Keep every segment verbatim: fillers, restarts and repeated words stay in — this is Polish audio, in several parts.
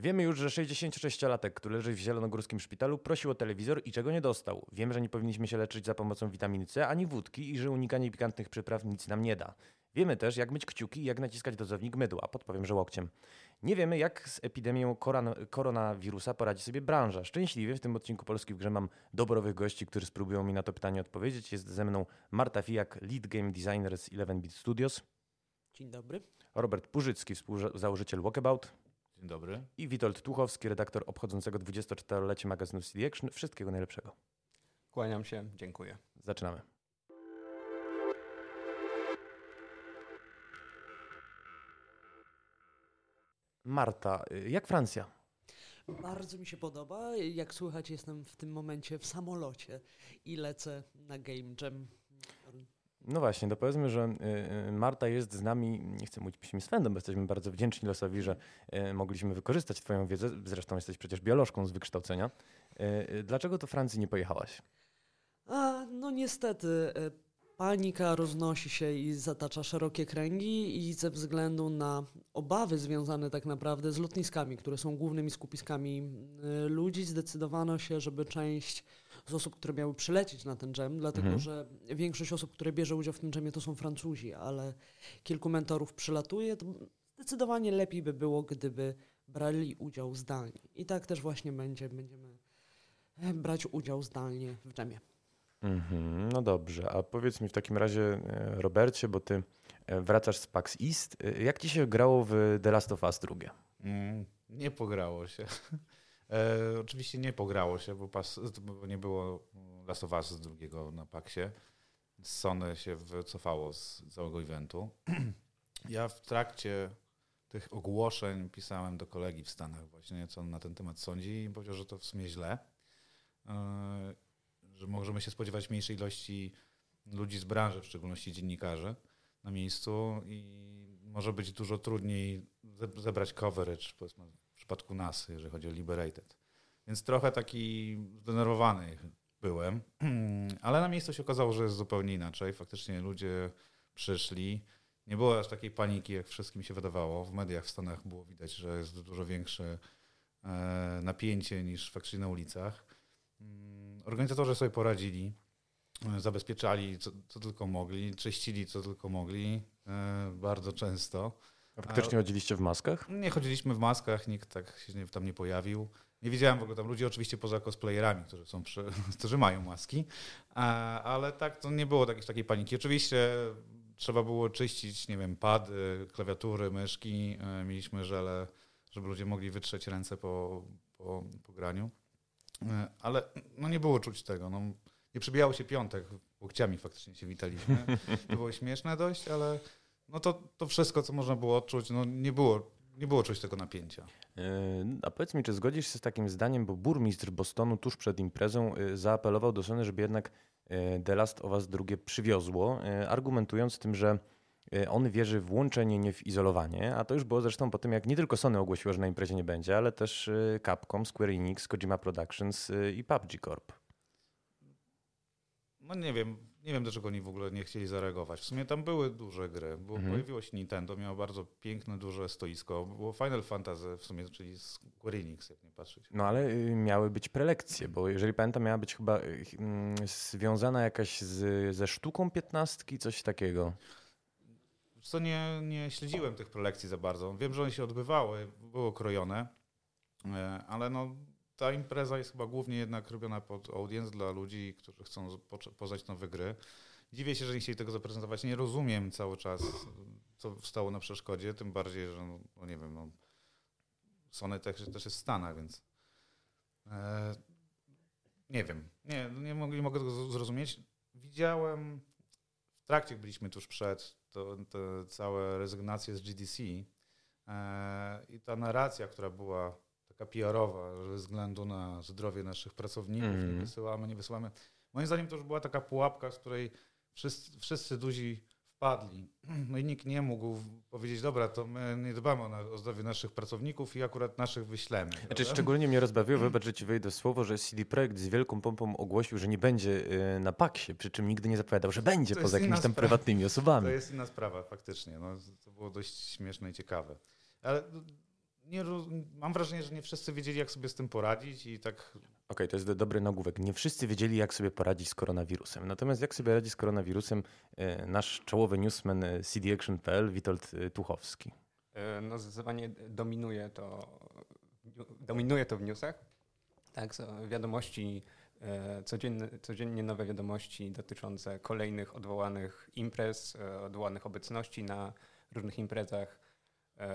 Wiemy już, że sześćdziesięcioszestiolatek, który leży w zielonogórskim szpitalu, prosił o telewizor i czego nie dostał. Wiem, że nie powinniśmy się leczyć za pomocą witaminy C ani wódki i że unikanie pikantnych przypraw nic nam nie da. Wiemy też, jak myć kciuki i jak naciskać dozownik mydła, podpowiem, że łokciem. Nie wiemy, jak z epidemią koran- koronawirusa poradzi sobie branża. Szczęśliwie w tym odcinku Polski w grze mam dobrowych gości, którzy spróbują mi na to pytanie odpowiedzieć. Jest ze mną Marta Fijak, lead game designer z jedenaście bit Studios. Dzień dobry. Robert Pużycki, współzałożyciel Walkabout. Dzień dobry. I Witold Tuchowski, redaktor obchodzącego dwudziestoczterolecie magazynu C D Action. Wszystkiego najlepszego. Kłaniam się, dziękuję. Zaczynamy. Marta, jak Francja? Bardzo mi się podoba. Jak słychać, jestem w tym momencie w samolocie i lecę na Game Jam. No właśnie, to powiedzmy, że Marta jest z nami, nie chcę mówić psim swędem, bo jesteśmy bardzo wdzięczni losowi, że mogliśmy wykorzystać twoją wiedzę. Zresztą jesteś przecież biolożką z wykształcenia. Dlaczego do Francji nie pojechałaś? A, no niestety... Panika roznosi się i zatacza szerokie kręgi i ze względu na obawy związane tak naprawdę z lotniskami, które są głównymi skupiskami ludzi, zdecydowano się, żeby część z osób, które miały przylecieć na ten dżem, dlatego mhm. że większość osób, które bierze udział w tym dżemie, to są Francuzi, ale kilku mentorów przylatuje, to zdecydowanie lepiej by było, gdyby brali udział zdalnie. I tak też właśnie będzie, będziemy brać udział zdalnie w dżemie. Mm-hmm, no dobrze, a powiedz mi w takim razie, Robercie, bo ty wracasz z PAX East, jak ci się grało w The Last of Us drugie? Mm, nie pograło się. e, oczywiście nie pograło się, bo, pas, bo nie było Last of Us drugiego na PAXie. Sony się wycofało z całego eventu. Ja w trakcie tych ogłoszeń pisałem do kolegi w Stanach właśnie, co on na ten temat sądzi i powiedział, że to w sumie źle. E, że możemy się spodziewać mniejszej ilości ludzi z branży, w szczególności dziennikarzy na miejscu i może być dużo trudniej zebrać coverage, powiedzmy w przypadku nas, jeżeli chodzi o Liberated. Więc trochę taki zdenerwowany byłem, ale na miejscu się okazało, że jest zupełnie inaczej. Faktycznie ludzie przyszli. Nie było aż takiej paniki, jak wszystkim się wydawało. W mediach w Stanach było widać, że jest dużo większe napięcie niż faktycznie na ulicach. Organizatorzy sobie poradzili, zabezpieczali co, co tylko mogli, czyścili co tylko mogli, yy, bardzo często. A faktycznie chodziliście w maskach? Nie chodziliśmy w maskach, nikt tak się nie, tam nie pojawił. Nie widziałem w ogóle tam ludzi, oczywiście poza cosplayerami, którzy, są przy, którzy mają maski, a, ale tak to nie było takiej, takiej paniki. Oczywiście trzeba było czyścić, nie wiem, pady, klawiatury, myszki, yy, mieliśmy żele, żeby ludzie mogli wytrzeć ręce po, po, po graniu. Ale no nie było czuć tego. No, nie przybijało się piątek, łokciami faktycznie się witaliśmy. To było śmieszne dość, ale no to, to wszystko, co można było odczuć, no nie było, nie było czuć tego napięcia. A powiedz mi, czy zgodzisz się z takim zdaniem, bo burmistrz Bostonu tuż przed imprezą zaapelował do Sony, żeby jednak The Last of Us drugie przywiozło, argumentując tym, że on wierzy w łączenie, nie w izolowanie, a to już było zresztą po tym, jak nie tylko Sony ogłosiło, że na imprezie nie będzie, ale też Capcom, Square Enix, Kojima Productions i P U B G Corp. No nie wiem, nie wiem dlaczego oni w ogóle nie chcieli zareagować. W sumie tam były duże gry, bo mhm. pojawiło się Nintendo, miało bardzo piękne, duże stoisko, było Final Fantasy w sumie, czyli Square Enix, jak nie patrzeć. No ale miały być prelekcje, bo jeżeli pamiętam, miała być chyba mm, związana jakaś z, ze sztuką piętnastki, coś takiego. Co nie, nie śledziłem tych prelekcji za bardzo. Wiem, że one się odbywały, było krojone, ale no, ta impreza jest chyba głównie jednak robiona pod audience dla ludzi, którzy chcą poznać nowe gry. Dziwię się, że nie chcieli tego zaprezentować. Nie rozumiem cały czas, co stało na przeszkodzie, tym bardziej, że no, no nie wiem, no, Sony też, też jest w Stanach, więc e, nie wiem. Nie, nie mogę tego zrozumieć. Widziałem, w trakcie byliśmy tuż przed, To, to całe rezygnacje z G D C yy, i ta narracja, która była taka P R owa ze względu na zdrowie naszych pracowników, mm. nie wysyłamy, nie wysyłamy. Moim zdaniem to już była taka pułapka, z której wszyscy, wszyscy duzi wpadli. No i nikt nie mógł powiedzieć, dobra, to my nie dbamy o, na, o zdrowie naszych pracowników i akurat naszych wyślemy. Znaczy, szczególnie mnie rozbawiło, wybacz, że ci wejdę słowo, że C D Projekt z wielką pompą ogłosił, że nie będzie na PAX-ie, przy czym nigdy nie zapowiadał, że będzie to poza jakimiś tam prywatnymi osobami. To jest inna sprawa, faktycznie. No, to było dość śmieszne i ciekawe. Ale nie, mam wrażenie, że nie wszyscy wiedzieli, jak sobie z tym poradzić i tak... Okej, okay, to jest dobry nagłówek. Nie wszyscy wiedzieli, jak sobie poradzić z koronawirusem. Natomiast jak sobie radzi z koronawirusem nasz czołowy newsman C D Action kropka p l Witold Tuchowski? No zdecydowanie dominuje to, dominuje to w newsach. Tak, wiadomości, codziennie, codziennie nowe wiadomości dotyczące kolejnych odwołanych imprez, odwołanych obecności na różnych imprezach,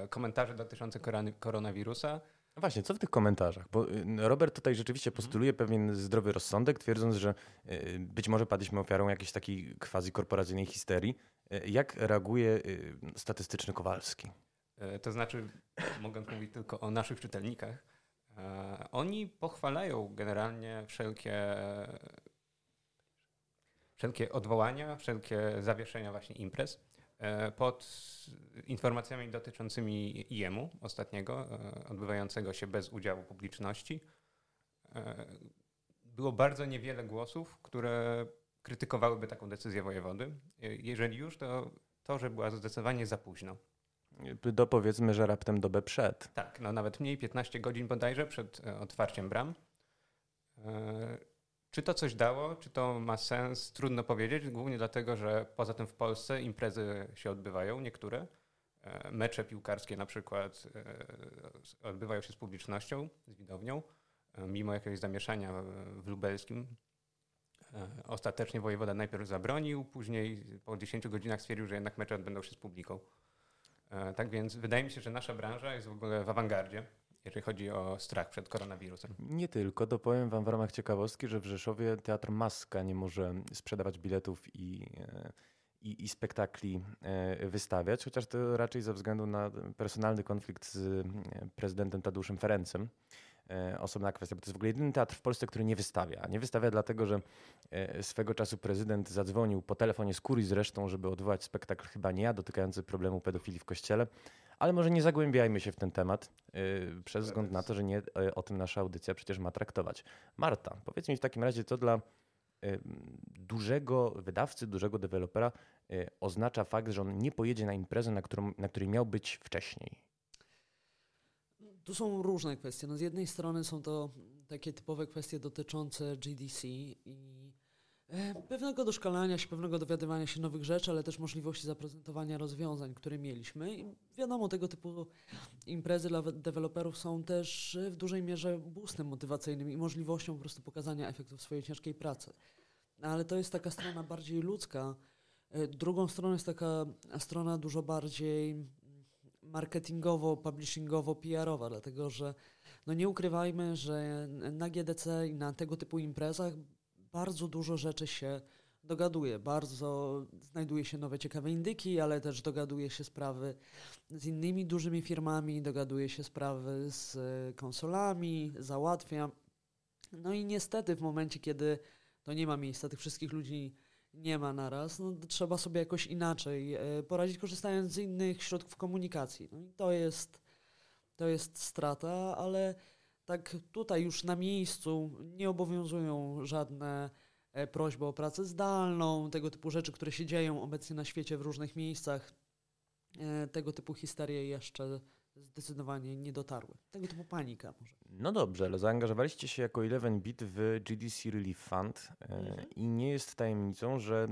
komentarze dotyczące koronawirusa. No właśnie, co w tych komentarzach? Bo Robert tutaj rzeczywiście postuluje pewien zdrowy rozsądek, twierdząc, że być może padliśmy ofiarą jakiejś takiej quasi-korporacyjnej histerii. Jak reaguje statystyczny Kowalski? To znaczy, mogę mówić tylko o naszych czytelnikach. Oni pochwalają generalnie wszelkie, wszelkie odwołania, wszelkie zawieszenia właśnie imprez. Pod informacjami dotyczącymi I M-u ostatniego, odbywającego się bez udziału publiczności, było bardzo niewiele głosów, które krytykowałyby taką decyzję wojewody. Jeżeli już, to to, że była zdecydowanie za późno. Dopowiedzmy, że raptem dobę przed. Tak, no nawet mniej, piętnaście godzin bodajże przed otwarciem bram. Czy to coś dało, czy to ma sens? Trudno powiedzieć, głównie dlatego, że poza tym w Polsce imprezy się odbywają, niektóre. Mecze piłkarskie na przykład odbywają się z publicznością, z widownią, mimo jakiegoś zamieszania w lubelskim. Ostatecznie wojewoda najpierw zabronił, później po dziesięciu godzinach stwierdził, że jednak mecze odbędą się z publiką. Tak więc wydaje mi się, że nasza branża jest w ogóle w awangardzie, jeżeli chodzi o strach przed koronawirusem. Nie tylko, dopowiem wam w ramach ciekawostki, że w Rzeszowie Teatr Maska nie może sprzedawać biletów i, i, i spektakli wystawiać, chociaż to raczej ze względu na personalny konflikt z prezydentem Tadeuszem Ferencem. Osobna kwestia, bo to jest w ogóle jedyny teatr w Polsce, który nie wystawia. Nie wystawia dlatego, że swego czasu prezydent zadzwonił po telefonie z kurii zresztą, żeby odwołać spektakl Chyba nie ja, dotykający problemu pedofilii w kościele. Ale może nie zagłębiajmy się w ten temat, przez wzgląd na to, że nie o tym nasza audycja przecież ma traktować. Marta, powiedz mi w takim razie, co dla dużego wydawcy, dużego dewelopera oznacza fakt, że on nie pojedzie na imprezę, na, którą, na której miał być wcześniej? Tu są różne kwestie. No z jednej strony są to takie typowe kwestie dotyczące G D C i pewnego doszkalania się, pewnego dowiadywania się nowych rzeczy, ale też możliwości zaprezentowania rozwiązań, które mieliśmy. I wiadomo, tego typu imprezy dla deweloperów są też w dużej mierze boostem motywacyjnym i możliwością po prostu pokazania efektów swojej ciężkiej pracy. Ale to jest taka strona bardziej ludzka. Drugą stroną jest taka strona dużo bardziej marketingowo, publishingowo, P R owa, dlatego że no nie ukrywajmy, że na G D C i na tego typu imprezach bardzo dużo rzeczy się dogaduje. Bardzo znajduje się nowe ciekawe indyki, ale też dogaduje się sprawy z innymi dużymi firmami, dogaduje się sprawy z konsolami, załatwia. No i niestety w momencie, kiedy to nie ma miejsca, tych wszystkich ludzi nie ma naraz, no trzeba sobie jakoś inaczej poradzić, korzystając z innych środków komunikacji. No i to jest, to jest strata, ale tak tutaj już na miejscu nie obowiązują żadne prośby o pracę zdalną, tego typu rzeczy, które się dzieją obecnie na świecie w różnych miejscach. Tego typu histerie jeszcze zdecydowanie nie dotarły. Tego typu panika może. No dobrze, ale zaangażowaliście się jako jedenaście bit w G D C Relief Fund mhm. i nie jest tajemnicą, że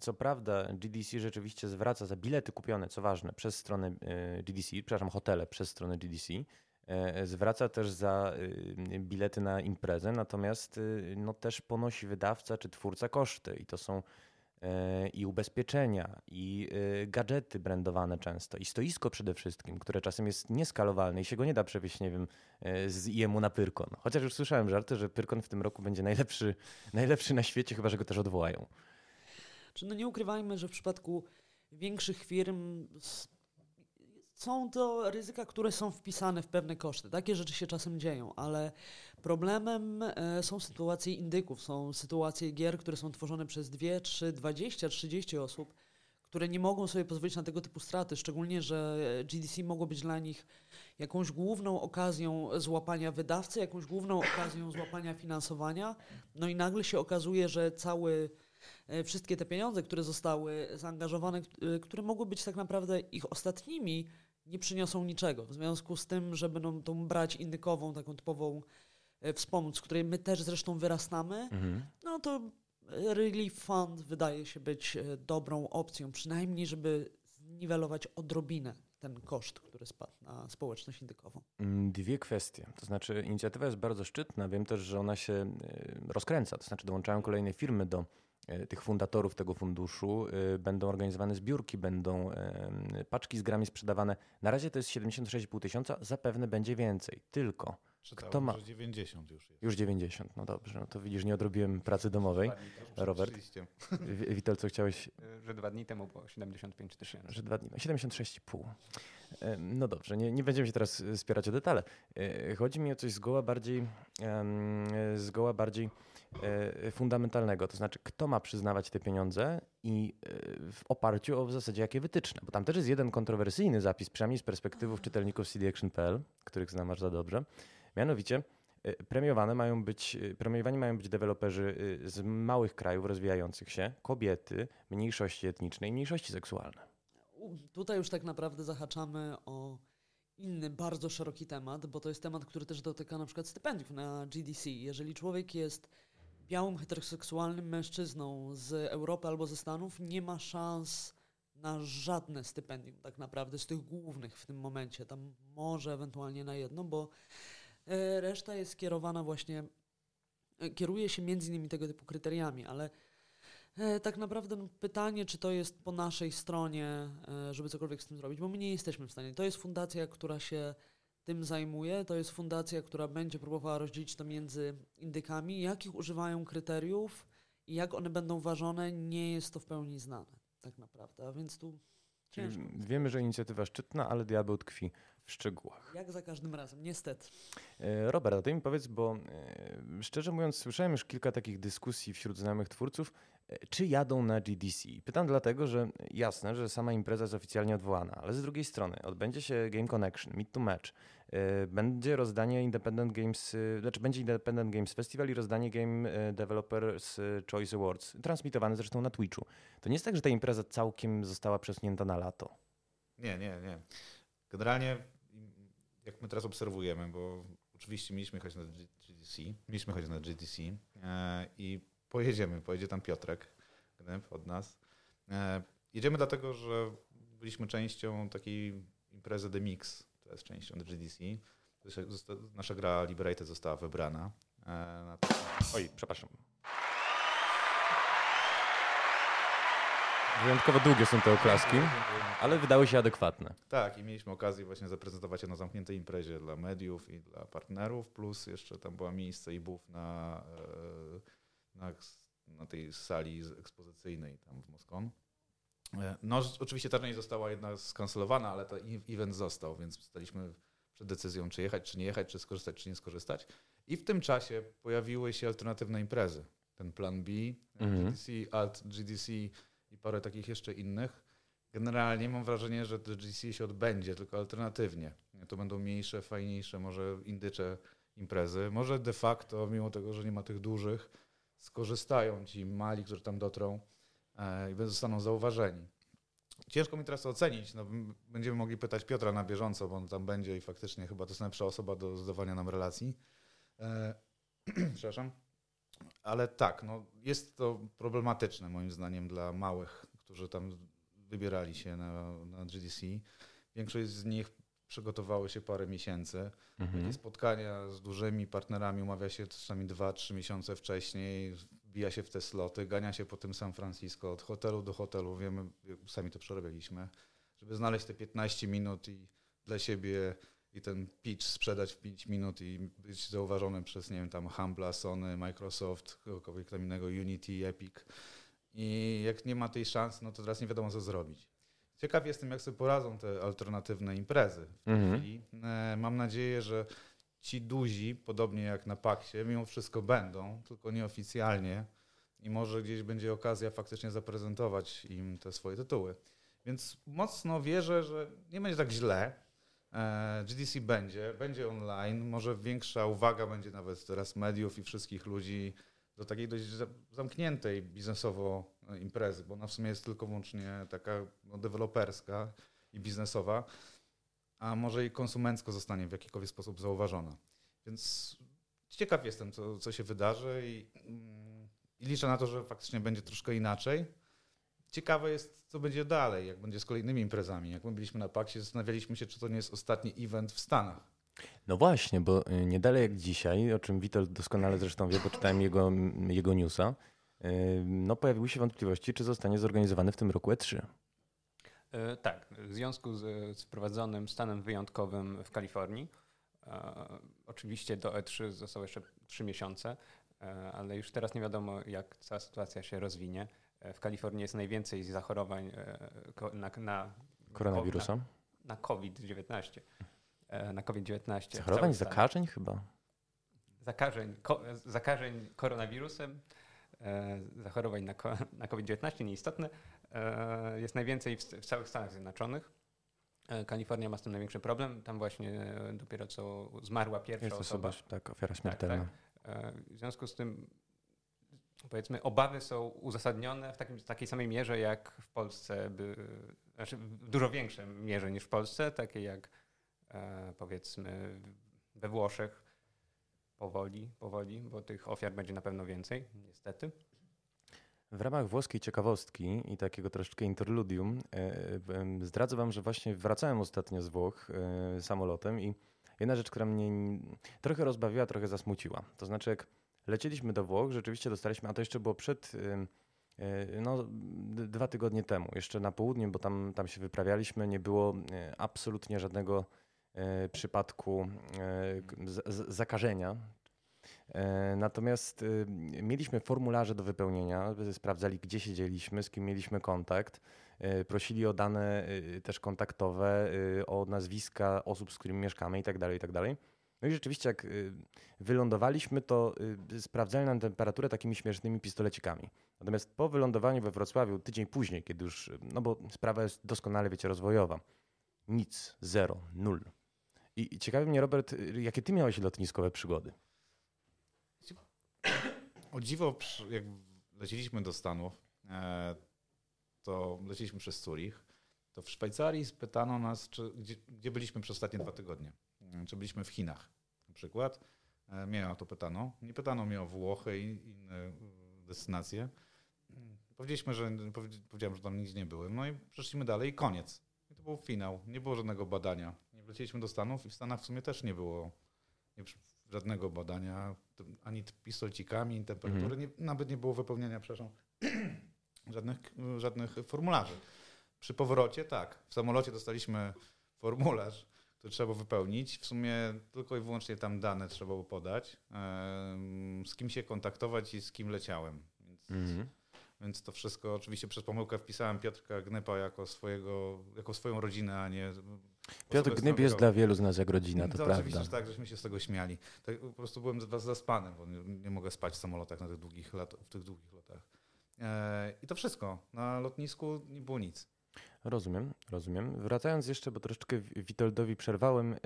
co prawda G D C rzeczywiście zwraca za bilety kupione, co ważne, przez stronę G D C, przepraszam, hotele przez stronę G D C, zwraca też za bilety na imprezę, natomiast no, też ponosi wydawca czy twórca koszty i to są i ubezpieczenia, i gadżety brandowane często, i stoisko przede wszystkim, które czasem jest nieskalowalne i się go nie da przewieźć, nie wiem, z I M-u na Pyrkon. Chociaż już słyszałem żarty, że Pyrkon w tym roku będzie najlepszy, najlepszy na świecie, chyba że go też odwołają. Czy no nie ukrywajmy, że w przypadku większych firm są to ryzyka, które są wpisane w pewne koszty. Takie rzeczy się czasem dzieją, ale problemem są sytuacje indyków, są sytuacje gier, które są tworzone przez dwie, trzy, dwadzieścia, trzydzieści osób, które nie mogą sobie pozwolić na tego typu straty, szczególnie, że G D C mogło być dla nich jakąś główną okazją złapania wydawcy, jakąś główną okazją złapania finansowania. No i nagle się okazuje, że cały... wszystkie te pieniądze, które zostały zaangażowane, które mogły być tak naprawdę ich ostatnimi, nie przyniosą niczego. W związku z tym, że będą tą brać indykową, taką typową wspomóc, z której my też zresztą wyrastamy, mhm. no to Relief Fund wydaje się być dobrą opcją, przynajmniej żeby zniwelować odrobinę ten koszt, który spadł na społeczność indykową. Dwie kwestie. To znaczy inicjatywa jest bardzo szczytna. Wiem też, że ona się rozkręca. To znaczy dołączają kolejne firmy do tych fundatorów tego funduszu. Będą organizowane zbiórki, będą paczki z grami sprzedawane. Na razie to jest siedemdziesiąt sześć i pół tysiąca. Zapewne będzie więcej. Tylko czytałem, kto ma... Już dziewięćdziesiąt już jest. Już dziewięćdziesiąt. No dobrze. No to widzisz, nie odrobiłem pracy domowej. Robert. Witold, co chciałeś? Że dwa dni temu było siedemdziesiąt pięć tysięcy. Że dwa dni. siedemdziesiąt sześć i pół. No dobrze. Nie, nie będziemy się teraz spierać o detale. Chodzi mi o coś zgoła bardziej, zgoła bardziej fundamentalnego. To znaczy, kto ma przyznawać te pieniądze i w oparciu o w zasadzie jakie wytyczne. Bo tam też jest jeden kontrowersyjny zapis, przynajmniej z perspektywów czytelników C D Action kropka p l, których znam aż za dobrze. Mianowicie premiowane mają być, premiowani mają być deweloperzy z małych krajów rozwijających się, kobiety, mniejszości etniczne i mniejszości seksualne. Tutaj już tak naprawdę zahaczamy o inny, bardzo szeroki temat, bo to jest temat, który też dotyka na przykład stypendiów na G D C. Jeżeli człowiek jest białym, heteroseksualnym mężczyzną z Europy albo ze Stanów, nie ma szans na żadne stypendium tak naprawdę z tych głównych w tym momencie. Tam może ewentualnie na jedno, bo reszta jest kierowana właśnie, kieruje się między innymi tego typu kryteriami, ale tak naprawdę no, pytanie, czy to jest po naszej stronie, żeby cokolwiek z tym zrobić, bo my nie jesteśmy w stanie. To jest fundacja, która się tym zajmuje, to jest fundacja, która będzie próbowała rozdzielić to między indykami. Jakich używają kryteriów i jak one będą ważone, nie jest to w pełni znane tak naprawdę, a więc tu ciężko. Wiemy, że inicjatywa szczytna, ale diabeł tkwi w szczegółach. Jak za każdym razem, niestety. Robert, a ty mi powiedz, bo szczerze mówiąc słyszałem już kilka takich dyskusji wśród znajomych twórców, czy jadą na G D C. Pytam dlatego, że jasne, że sama impreza jest oficjalnie odwołana, ale z drugiej strony odbędzie się Game Connection, Meet to Match, będzie rozdanie Independent Games, znaczy będzie Independent Games Festival i rozdanie Game Developers Choice Awards, transmitowane zresztą na Twitchu. To nie jest tak, że ta impreza całkiem została przesunięta na lato. Nie, nie, nie. Generalnie jak my teraz obserwujemy, bo oczywiście mieliśmy chodzić na G D C, mieliśmy chodzić na G D C yy, i pojedziemy, pojedzie tam Piotrek Gnyp od nas. Yy, jedziemy dlatego, że byliśmy częścią takiej imprezy The Mix, to jest częścią G D C. Nasza gra Liberated została wybrana. Yy, na to... Oj, przepraszam. Wyjątkowo długie są te oklaski, ale wydały się adekwatne. Tak, i mieliśmy okazję właśnie zaprezentować się na zamkniętej imprezie dla mediów i dla partnerów, plus jeszcze tam było miejsce i buf na, na, na tej sali ekspozycyjnej tam w Moskon. No oczywiście ta część została jednak skancelowana, ale ten event został, więc staliśmy przed decyzją, czy jechać, czy nie jechać, czy skorzystać, czy nie skorzystać. I w tym czasie pojawiły się alternatywne imprezy. Ten plan B, mhm. G D C, Alt G D C, i parę takich jeszcze innych. Generalnie mam wrażenie, że to G D C się odbędzie, tylko alternatywnie. To będą mniejsze, fajniejsze, może indycze imprezy. Może de facto, mimo tego, że nie ma tych dużych, skorzystają ci mali, którzy tam dotrą i zostaną zauważeni. Ciężko mi teraz to ocenić. No, będziemy mogli pytać Piotra na bieżąco, bo on tam będzie i faktycznie chyba to jest najlepsza osoba do zdawania nam relacji. E- Przepraszam. Ale tak, no jest to problematyczne moim zdaniem dla małych, którzy tam wybierali się na, na G D C. Większość z nich przygotowały się parę miesięcy. Mhm. Spotkania z dużymi partnerami umawia się czasami dwa, trzy miesiące wcześniej, wbija się w te sloty, gania się po tym San Francisco od hotelu do hotelu, wiemy, sami to przerobiliśmy, żeby znaleźć te piętnaście minut i dla siebie... I ten pitch sprzedać w pięć minut i być zauważonym przez, nie wiem, tam Humble'a, Sony, Microsoft, kogokolwiek tam innego, Unity, Epic. I jak nie ma tej szansy, no to teraz nie wiadomo, co zrobić. Ciekaw jestem, jak sobie poradzą te alternatywne imprezy w tej mhm. chwili. Mam nadzieję, że ci duzi, podobnie jak na Paksie, mimo wszystko będą, tylko nieoficjalnie. I może gdzieś będzie okazja faktycznie zaprezentować im te swoje tytuły. Więc mocno wierzę, że nie będzie tak źle. G D C będzie, będzie online, może większa uwaga będzie nawet teraz mediów i wszystkich ludzi do takiej dość zamkniętej biznesowo imprezy, bo ona w sumie jest tylko wyłącznie taka no, deweloperska i biznesowa. a może i konsumencko zostanie w jakikolwiek sposób zauważona. Więc ciekaw jestem, co, co się wydarzy i, i liczę na to, że faktycznie będzie troszkę inaczej. Ciekawe jest, co będzie dalej, jak będzie z kolejnymi imprezami. Jak my byliśmy na PAXie, zastanawialiśmy się, czy to nie jest ostatni event w Stanach. No właśnie, bo nie dalej jak dzisiaj, o czym Witold doskonale zresztą wie, bo czytałem jego, jego newsa, no pojawiły się wątpliwości, czy zostanie zorganizowany w tym roku E trzy. Tak, w związku z wprowadzonym stanem wyjątkowym w Kalifornii, oczywiście do E trzy zostało jeszcze trzy miesiące, ale już teraz nie wiadomo, jak cała sytuacja się rozwinie. W Kalifornii jest najwięcej zachorowań na, na koronawirusa, na, na COVID dziewiętnaście. Na COVID dziewiętnaście. Zachorowań, zakażeń chyba? Zakażeń, ko, zakażeń koronawirusem, e, zachorowań na, na COVID dziewiętnaście, nieistotne, e, jest najwięcej w, w całych Stanach Zjednoczonych. E, Kalifornia ma z tym największy problem. Tam właśnie dopiero co zmarła pierwsza jest osoba. osoba. Tak, ofiara śmiertelna. Tak, tak. E, w związku z tym, powiedzmy, obawy są uzasadnione w takim, takiej samej mierze jak w Polsce, by, znaczy w dużo większej mierze niż w Polsce, takie jak powiedzmy we Włoszech powoli, powoli, bo tych ofiar będzie na pewno więcej, niestety. W ramach włoskiej ciekawostki i takiego troszeczkę interludium zdradzę wam, że właśnie wracałem ostatnio z Włoch samolotem i jedna rzecz, która mnie trochę rozbawiła, trochę zasmuciła. To znaczy jak lecieliśmy do Włoch, rzeczywiście dostaliśmy, a to jeszcze było przed... No, dwa tygodnie temu, jeszcze na południe, bo tam, tam się wyprawialiśmy, nie było absolutnie żadnego przypadku zakażenia. Natomiast mieliśmy formularze do wypełnienia, sprawdzali, gdzie siedzieliśmy, z kim mieliśmy kontakt, prosili o dane też kontaktowe, o nazwiska osób, z którymi mieszkamy i tak dalej, i tak dalej. No i rzeczywiście jak wylądowaliśmy, to sprawdzali nam temperaturę takimi śmiesznymi pistolecikami. Natomiast po wylądowaniu we Wrocławiu tydzień później, kiedy już, no bo sprawa jest doskonale, wiecie, rozwojowa. Nic, zero, nul. I ciekawi mnie, Robert, jakie ty miałeś lotniskowe przygody? O dziwo, jak leciliśmy do Stanów, to leciliśmy przez Zurich, to w Szwajcarii spytano nas, czy, gdzie, gdzie byliśmy przez ostatnie dwa tygodnie. Czy byliśmy w Chinach na przykład. Mnie o to pytano. Nie pytano mnie o Włochy i inne destynacje. Powiedzieliśmy, że, powiedziałem, że tam nigdzie nie byłem. No i przeszliśmy dalej i koniec. I to był finał. Nie było żadnego badania. Nie wróciliśmy do Stanów i w Stanach w sumie też nie było żadnego badania. Ani pistolecikami, ani temperatury. Mhm. Nie, nawet nie było wypełniania, przepraszam, żadnych, żadnych formularzy. Przy powrocie tak. W samolocie dostaliśmy formularz, to trzeba wypełnić. W sumie tylko i wyłącznie tam dane trzeba było podać, z kim się kontaktować i z kim leciałem. Więc, mhm. więc to wszystko, oczywiście przez pomyłkę wpisałem Piotrka Gnypa jako, swojego, jako swoją rodzinę, a nie... Piotr Gnyp jest dla wielu z nas jak rodzina, to, to prawda. Oczywiście, że tak, żeśmy się z tego śmiali. Tak, po prostu byłem zaspany, bo nie, nie mogę spać w samolotach na tych długich lat, w tych długich lotach. E, I to wszystko. Na lotnisku nie było nic. Rozumiem, rozumiem. Wracając jeszcze, bo troszeczkę Witoldowi przerwałem,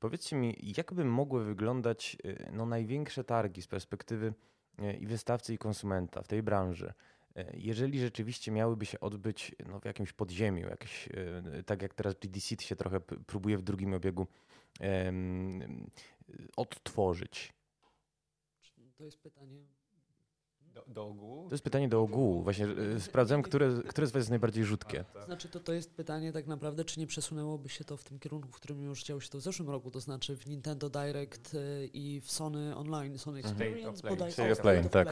powiedzcie mi, jak by mogły wyglądać no, największe targi z perspektywy i wystawcy, i konsumenta w tej branży, jeżeli rzeczywiście miałyby się odbyć no, w jakimś podziemiu, jakieś, tak jak teraz G D C się trochę próbuje w drugim obiegu um, odtworzyć? To jest pytanie... Do, do ogółu? To jest pytanie do ogółu. Właśnie sprawdzam, które, które z was jest najbardziej rzutkie. To znaczy to, to jest pytanie tak naprawdę, czy nie przesunęłoby się to w tym kierunku, w którym już działo się to w zeszłym roku, to znaczy w Nintendo Direct i w Sony Online, Sony Experience, bodaj State of Play. Tak.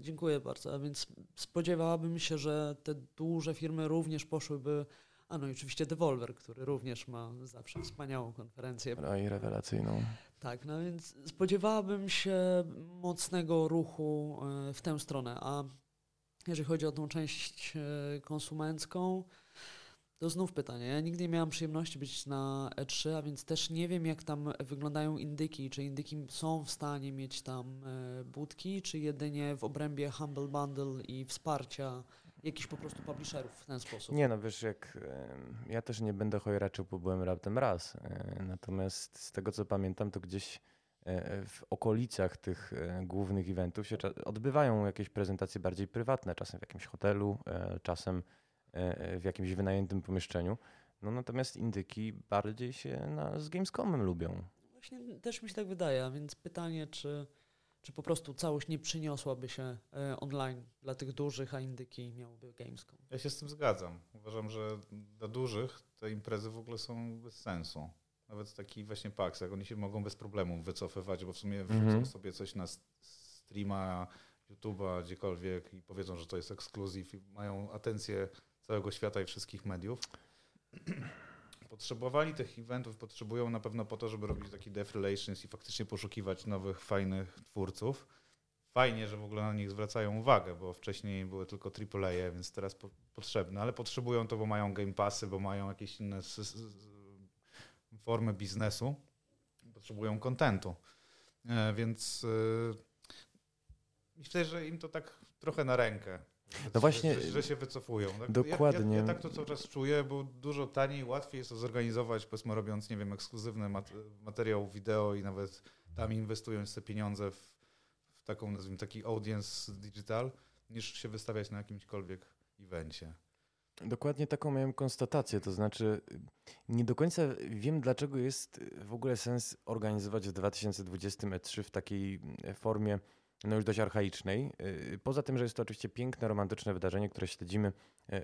Dziękuję bardzo. A więc spodziewałabym się, że te duże firmy również poszłyby, a no i oczywiście Devolver, który również ma zawsze wspaniałą konferencję. No i rewelacyjną. Tak, no więc spodziewałabym się mocnego ruchu w tę stronę, a jeżeli chodzi o tą część konsumencką, to znów pytanie. Ja nigdy nie miałam przyjemności być na E trzy, a więc też nie wiem, jak tam wyglądają indyki, czy indyki są w stanie mieć tam budki, czy jedynie w obrębie Humble Bundle i wsparcia jakichś po prostu publisherów w ten sposób. Nie no, wiesz, jak ja też nie będę hojraczył, bo byłem raptem raz. Natomiast z tego, co pamiętam, to gdzieś w okolicach tych głównych eventów się odbywają jakieś prezentacje bardziej prywatne, czasem w jakimś hotelu, czasem w jakimś wynajętym pomieszczeniu. No natomiast indyki bardziej się na, z Gamescomem lubią. Właśnie też mi się tak wydaje, a więc pytanie, czy, czy po prostu całość nie przyniosłaby się online dla tych dużych, a indyki miałby Gamescom. Ja się z tym zgadzam. Uważam, że dla dużych te imprezy w ogóle są bez sensu. Nawet taki właśnie PAX, jak oni się mogą bez problemu wycofywać, bo w sumie wrzucą mm-hmm. sobie coś na streama, YouTube'a, gdziekolwiek i powiedzą, że to jest ekskluzyw i mają atencję całego świata i wszystkich mediów. Potrzebowali tych eventów, potrzebują na pewno po to, żeby robić taki dev relations i faktycznie poszukiwać nowych, fajnych twórców. Fajnie, że w ogóle na nich zwracają uwagę, bo wcześniej były tylko triple A, więc teraz po- potrzebne, ale potrzebują to, bo mają game passy, bo mają jakieś inne s- s- formy biznesu, potrzebują kontentu, e, więc yy, myślę, że im to tak trochę na rękę. No właśnie, że, że się wycofują. Tak? Dokładnie. Ja, ja, ja tak to cały czas czuję, bo dużo taniej, łatwiej jest to zorganizować, powiedzmy robiąc, nie wiem, ekskluzywny mat- materiał wideo i nawet tam inwestując te pieniądze w, w taką, nazwijmy, taki audience digital, niż się wystawiać na jakimśkolwiek evencie. Dokładnie taką miałem konstatację, to znaczy nie do końca wiem, dlaczego jest w ogóle sens organizować w dwa tysiące dwudziestym E trzy w takiej formie no już dość archaicznej. Poza tym, że jest to oczywiście piękne, romantyczne wydarzenie, które śledzimy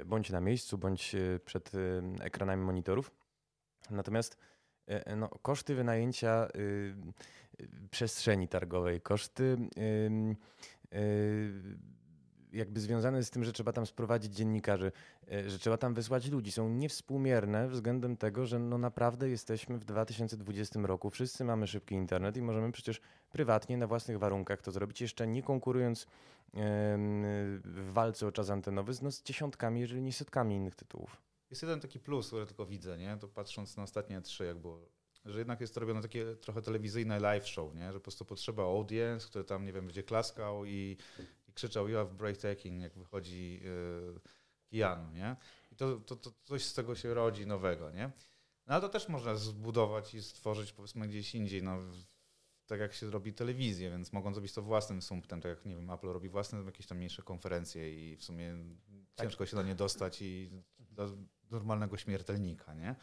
bądź na miejscu, bądź przed ekranami monitorów. Natomiast no, koszty wynajęcia przestrzeni targowej, koszty jakby związane z tym, że trzeba tam sprowadzić dziennikarzy, że trzeba tam wysłać ludzi, są niewspółmierne względem tego, że no naprawdę jesteśmy w dwa tysiące dwudziestym roku, wszyscy mamy szybki internet i możemy przecież prywatnie, na własnych warunkach to zrobić, jeszcze nie konkurując w walce o czas antenowy z, no, z dziesiątkami, jeżeli nie setkami innych tytułów. Jest jeden taki plus, który tylko widzę, nie? To patrząc na ostatnie trzy, jak było, że jednak jest to robione takie trochę telewizyjne live show, nie? Że po prostu potrzeba audience, który tam, nie wiem, będzie klaskał i krzyczał you have breathtaking, jak wychodzi yy, Keanu, nie? I to, to, to coś z tego się rodzi nowego, nie? No ale to też można zbudować i stworzyć powiedzmy gdzieś indziej, no tak jak się robi telewizję, więc mogą zrobić to własnym sumptem, tak jak, nie wiem, Apple robi własne jakieś tam mniejsze konferencje i w sumie tak. Ciężko się do nie dostać i do normalnego śmiertelnika, nie?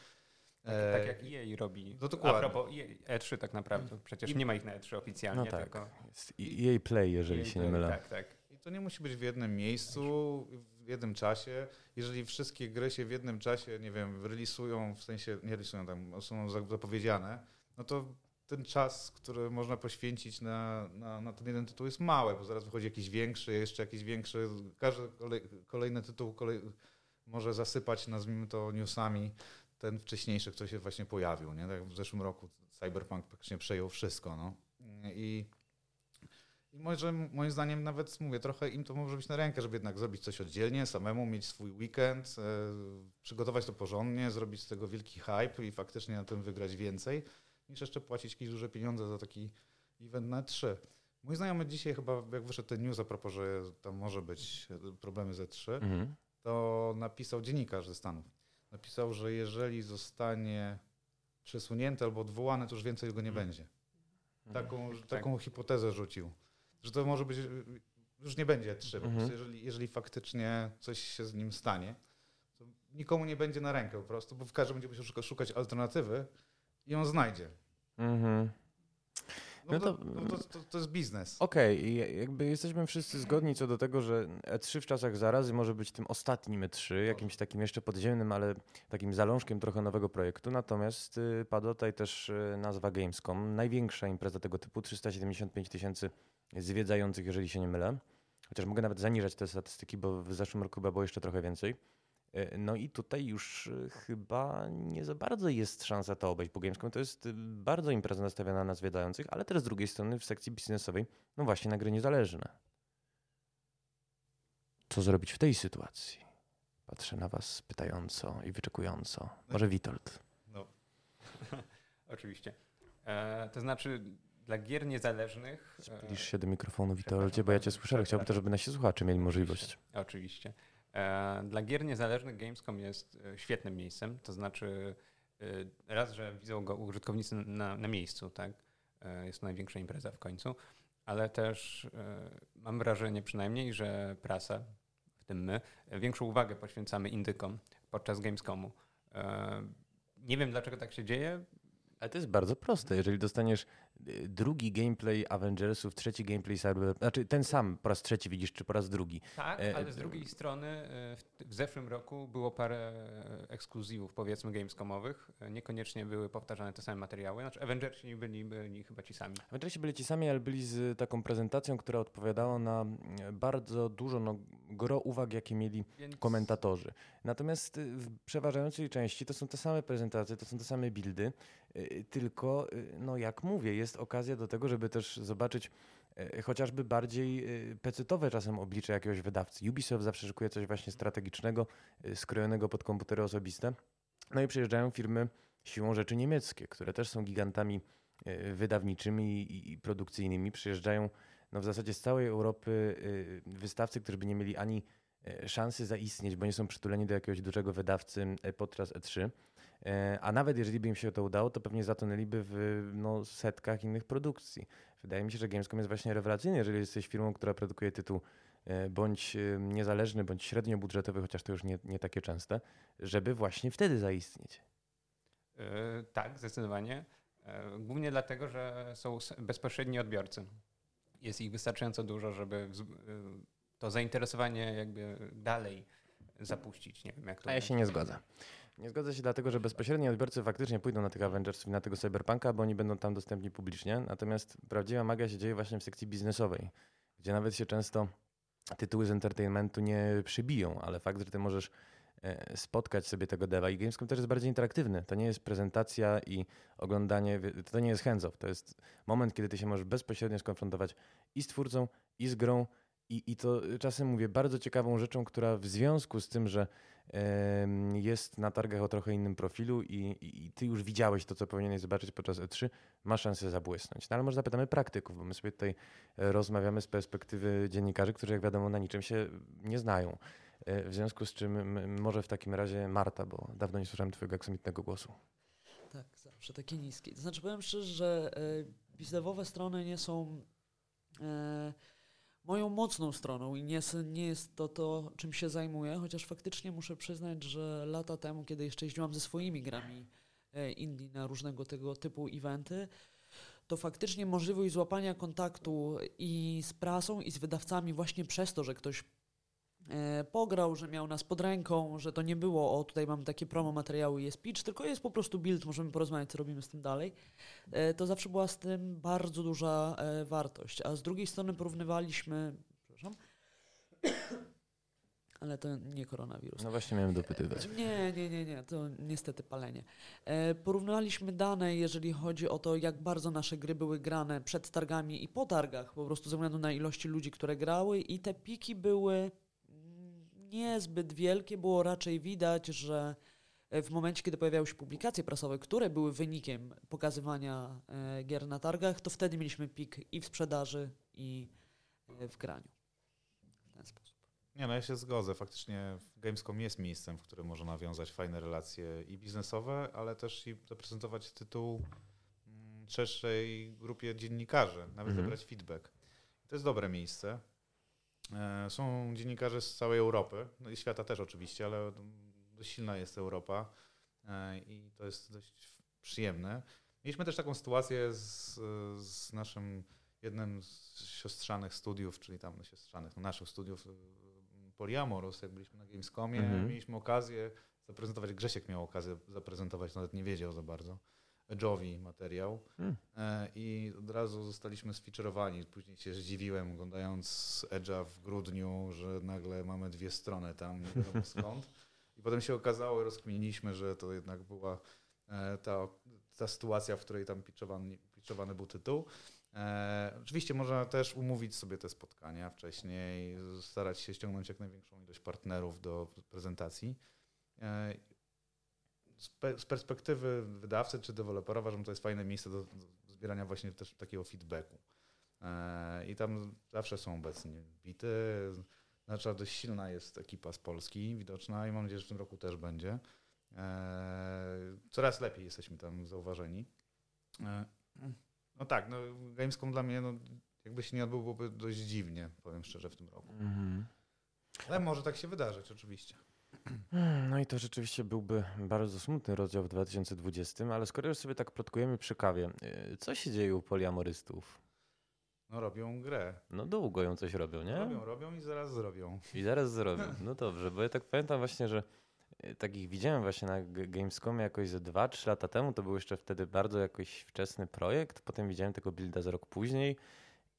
Tak, tak jak E A robi. No dokładnie. A propos E trzy tak naprawdę. Przecież I... nie ma ich na E trzy oficjalnie. No tak. Tylko... E A Play, jeżeli E A się Play, nie mylę. Tak, tak. I to nie musi być w jednym miejscu, w jednym czasie. Jeżeli wszystkie gry się w jednym czasie, nie wiem, relisują, w sensie nie relisują, tam są zapowiedziane, no to ten czas, który można poświęcić na, na, na ten jeden tytuł jest mały, bo zaraz wychodzi jakiś większy, jeszcze jakiś większy. Każdy kolej, kolejny tytuł kolej, może zasypać, nazwijmy to, newsami. Ten wcześniejszy, który się właśnie pojawił, nie? Tak w zeszłym roku Cyberpunk praktycznie przejął wszystko, no. I, i może, moim zdaniem nawet, mówię, trochę im to może być na rękę, żeby jednak zrobić coś oddzielnie, samemu, mieć swój weekend, yy, przygotować to porządnie, zrobić z tego wielki hype i faktycznie na tym wygrać więcej, niż jeszcze płacić jakieś duże pieniądze za taki event na E trzy. Mój znajomy dzisiaj chyba, jak wyszedł ten news a propos, że tam może być problemy z E trzy, mhm. to napisał dziennikarz ze Stanów. Napisał, że jeżeli zostanie przesunięty albo odwołany, to już więcej go nie będzie. Taką, tak. taką hipotezę rzucił. Że to może być, już nie będzie trzeba. Mhm. Jeżeli, jeżeli faktycznie coś się z nim stanie, to nikomu nie będzie na rękę po prostu, bo każdy będzie musiał szuka, szukać alternatywy i on znajdzie. Mhm. No to, no to, to, to jest biznes. Okej, okay. Jakby jesteśmy wszyscy zgodni co do tego, że E trzy w czasach zarazy może być tym ostatnim E trzy, jakimś takim jeszcze podziemnym, ale takim zalążkiem trochę nowego projektu. Natomiast padła tutaj też nazwa Gamescom. Największa impreza tego typu, trzysta siedemdziesiąt pięć tysięcy zwiedzających, jeżeli się nie mylę. Chociaż mogę nawet zaniżać te statystyki, bo w zeszłym roku chyba było jeszcze trochę więcej. No i tutaj już chyba nie za bardzo jest szansa to obejść, bo Gamescom to jest bardzo impreza nastawiona na zwiedzających, ale też z drugiej strony w sekcji biznesowej, no właśnie na gry niezależne. Co zrobić w tej sytuacji? Patrzę na was pytająco i wyczekująco. Może Witold? No, oczywiście. E, to znaczy... Dla gier niezależnych... Zbliż się do mikrofonu, Witoldzie, bo ja cię słyszę, ale chciałbym też, żeby nasi słuchacze mieli możliwość. Oczywiście. Dla gier niezależnych Gamescom jest świetnym miejscem, to znaczy raz, że widzą go użytkownicy na, na miejscu, tak? Jest to największa impreza w końcu, ale też mam wrażenie przynajmniej, że prasa, w tym my, większą uwagę poświęcamy indykom podczas Gamescomu. Nie wiem, dlaczego tak się dzieje. Ale to jest bardzo proste. Jeżeli dostaniesz drugi gameplay Avengersów, trzeci gameplay Cyberpunk, znaczy ten sam po raz trzeci widzisz, czy po raz drugi. Tak, ale z drugiej strony w zeszłym roku było parę ekskluzywów, powiedzmy, gamescomowych. Niekoniecznie były powtarzane te same materiały. Znaczy Avengersi byli, byli chyba ci sami. Avengersi byli ci sami, ale byli z taką prezentacją, która odpowiadała na bardzo dużo no, gro uwag, jakie mieli Więc... komentatorzy. Natomiast w przeważającej części to są te same prezentacje, to są te same buildy, tylko, no jak mówię, jest okazja do tego, żeby też zobaczyć chociażby bardziej pecetowe czasem oblicze jakiegoś wydawcy. Ubisoft zawsze szykuje coś właśnie strategicznego, skrojonego pod komputery osobiste. No i przyjeżdżają firmy siłą rzeczy niemieckie, które też są gigantami wydawniczymi i produkcyjnymi. Przyjeżdżają no w zasadzie z całej Europy wystawcy, którzy by nie mieli ani szansy zaistnieć, bo nie są przytuleni do jakiegoś dużego wydawcy podczas E trzy. A nawet jeżeli by im się to udało, to pewnie zatonęliby w no, setkach innych produkcji. Wydaje mi się, że Gamescom jest właśnie rewelacyjny, jeżeli jesteś firmą, która produkuje tytuł bądź niezależny, bądź średniobudżetowy, chociaż to już nie, nie takie częste, żeby właśnie wtedy zaistnieć. Yy, tak, zdecydowanie. Yy, głównie dlatego, że są bezpośredni odbiorcy. Jest ich wystarczająco dużo, żeby yy, to zainteresowanie jakby dalej zapuścić. Nie wiem, jak to. A ja się nie zgodzę. Nie zgodzę się dlatego, że bezpośredni odbiorcy faktycznie pójdą na tych Avengersów i na tego Cyberpunka, bo oni będą tam dostępni publicznie. Natomiast prawdziwa magia się dzieje właśnie w sekcji biznesowej, gdzie nawet się często tytuły z entertainmentu nie przybiją, ale fakt, że ty możesz spotkać sobie tego dewa i Gamescom też jest bardziej interaktywny. To nie jest prezentacja i oglądanie, to nie jest hands-off. To jest moment, kiedy ty się możesz bezpośrednio skonfrontować i z twórcą, i z grą, I, I to czasem mówię bardzo ciekawą rzeczą, która w związku z tym, że y, jest na targach o trochę innym profilu i, i ty już widziałeś to, co powinieneś zobaczyć podczas E trzy, ma szansę zabłysnąć. No ale może zapytamy praktyków, bo my sobie tutaj rozmawiamy z perspektywy dziennikarzy, którzy jak wiadomo na niczym się nie znają. Y, w związku z czym m, może w takim razie Marta, bo dawno nie słyszałem twojego aksamitnego głosu. Tak, zawsze takie niskie. To znaczy powiem szczerze, że y, biznesowe strony nie są... Y, moją mocną stroną i nie, nie jest to to, czym się zajmuję, chociaż faktycznie muszę przyznać, że lata temu, kiedy jeszcze jeździłam ze swoimi grami indie na różnego tego typu eventy, to faktycznie możliwość złapania kontaktu i z prasą, i z wydawcami właśnie przez to, że ktoś pograł, że miał nas pod ręką, że to nie było, o tutaj mamy takie promo materiały, jest pitch, tylko jest po prostu build, możemy porozmawiać, co robimy z tym dalej, to zawsze była z tym bardzo duża wartość. A z drugiej strony porównywaliśmy, przepraszam, ale to nie koronawirus. No właśnie miałem dopytywać. Nie, nie, nie, nie, to niestety palenie. Porównywaliśmy dane, jeżeli chodzi o to, jak bardzo nasze gry były grane przed targami i po targach, po prostu ze względu na ilości ludzi, które grały i te piki były niezbyt wielkie, było raczej widać, że w momencie, kiedy pojawiały się publikacje prasowe, które były wynikiem pokazywania e, gier na targach, to wtedy mieliśmy pik i w sprzedaży, i e, w graniu. W ten sposób. Nie, no ja się zgodzę. Faktycznie Gamescom jest miejscem, w którym można nawiązać fajne relacje i biznesowe, ale też i zaprezentować tytuł szerszej grupie dziennikarzy, nawet zebrać mhm. feedback. To jest dobre miejsce. Są dziennikarze z całej Europy, no i świata też oczywiście, ale dość silna jest Europa i to jest dość przyjemne. Mieliśmy też taką sytuację z, z naszym jednym z siostrzanych studiów, czyli tam siostrzanych, no naszych studiów Poliamorus, jak byliśmy na Gamescomie, mhm. mieliśmy okazję zaprezentować, Grzesiek miał okazję zaprezentować, nawet nie wiedział za bardzo, Edge'owi materiał hmm. i od razu zostaliśmy sfeaturowani. Później się zdziwiłem, oglądając Edge'a w grudniu, że nagle mamy dwie strony tam, nie wiadomo skąd. I potem się okazało, rozkminiliśmy, że to jednak była ta, ta sytuacja, w której tam pitchowany, pitchowany był tytuł. E, oczywiście można też umówić sobie te spotkania wcześniej, starać się ściągnąć jak największą ilość partnerów do prezentacji. E, z perspektywy wydawcy czy dewelopera uważam, że to jest fajne miejsce do zbierania właśnie też takiego feedbacku. I tam zawsze są obecni bity. Znaczy dość silna jest ekipa z Polski widoczna i mam nadzieję, że w tym roku też będzie. Coraz lepiej jesteśmy tam zauważeni. No tak, no Gamescom dla mnie no, jakby się nie odbył, byłoby dość dziwnie, powiem szczerze, w tym roku. Mhm. Ale może tak się wydarzyć oczywiście. No i to rzeczywiście byłby bardzo smutny rozdział w dwa tysiące dwudziestym, ale skoro już sobie tak plotkujemy przy kawie, co się dzieje u poliamorystów? No robią grę. No długo ją coś robią, nie? Robią, robią i zaraz zrobią. I zaraz zrobią. No dobrze, bo ja tak pamiętam właśnie, że takich widziałem właśnie na Gamescomie jakoś ze dwa trzy lata temu. To był jeszcze wtedy bardzo jakoś wczesny projekt. Potem widziałem tego builda za rok później.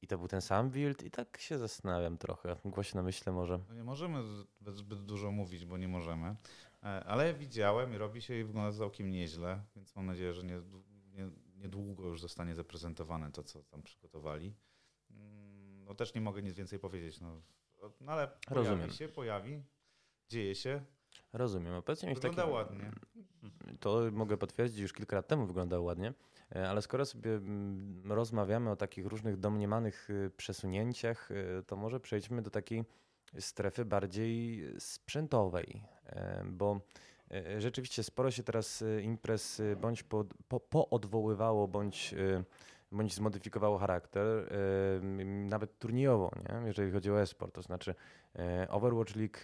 I to był ten sam build i tak się zastanawiam trochę. Głośno myślę może. Nie możemy zbyt dużo mówić, bo nie możemy. Ale widziałem i robi się i wygląda całkiem nieźle, więc mam nadzieję, że nie, nie, niedługo już zostanie zaprezentowane to, co tam przygotowali. No też nie mogę nic więcej powiedzieć. No, no ale pojawi Rozumiem. się, pojawi, dzieje się. Rozumiem. Obecnie wygląda taki... ładnie. To mogę potwierdzić, już kilka lat temu wyglądało ładnie. Ale skoro sobie rozmawiamy o takich różnych domniemanych przesunięciach, to może przejdźmy do takiej strefy bardziej sprzętowej, bo rzeczywiście sporo się teraz imprez bądź po, po, poodwoływało, bądź, bądź zmodyfikowało charakter, nawet turniejowo, nie? Jeżeli chodzi o e-sport, to znaczy Overwatch League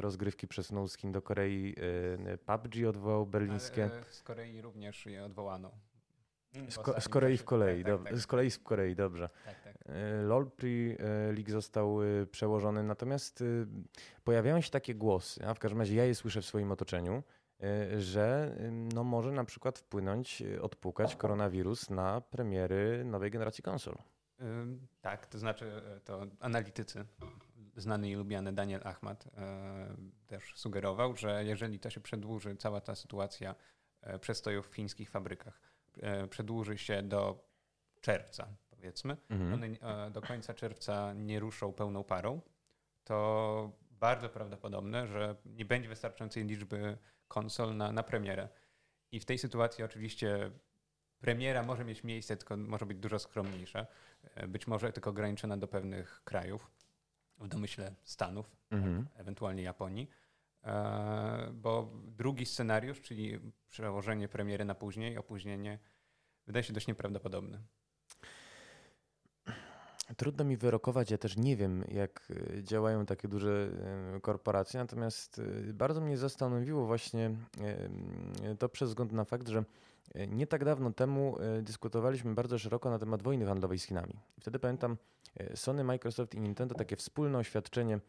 rozgrywki przesunął z Chin do Korei, P U B G odwołał berlińskie. Ale z Korei również je odwołano. Z, ko- z Korei w kolei, tak, tak, tak. z kolei w Korei, dobrze. Tak, tak. LoL Pre League został przełożony, natomiast pojawiają się takie głosy, a w każdym razie ja je słyszę w swoim otoczeniu, że no może na przykład wpłynąć, odpukać koronawirus na premiery nowej generacji konsol. Tak, to znaczy to analitycy, znany i lubiany Daniel Ahmad też sugerował, że jeżeli to się przedłuży, cała ta sytuacja przestojów w chińskich fabrykach, przedłuży się do czerwca, powiedzmy. Mhm. One do końca czerwca nie ruszą pełną parą, to bardzo prawdopodobne, że nie będzie wystarczającej liczby konsol na, na premierę. I w tej sytuacji oczywiście premiera może mieć miejsce, tylko może być dużo skromniejsza. Być może tylko ograniczona do pewnych krajów, w domyśle Stanów, mhm. ewentualnie Japonii. Bo drugi scenariusz, czyli przełożenie premiery na później, opóźnienie, wydaje się dość nieprawdopodobne. Trudno mi wyrokować, ja też nie wiem, jak działają takie duże korporacje, natomiast bardzo mnie zastanowiło właśnie to przez wzgląd na fakt, że nie tak dawno temu dyskutowaliśmy bardzo szeroko na temat wojny handlowej z Chinami. Wtedy pamiętam, Sony, Microsoft i Nintendo takie wspólne oświadczenie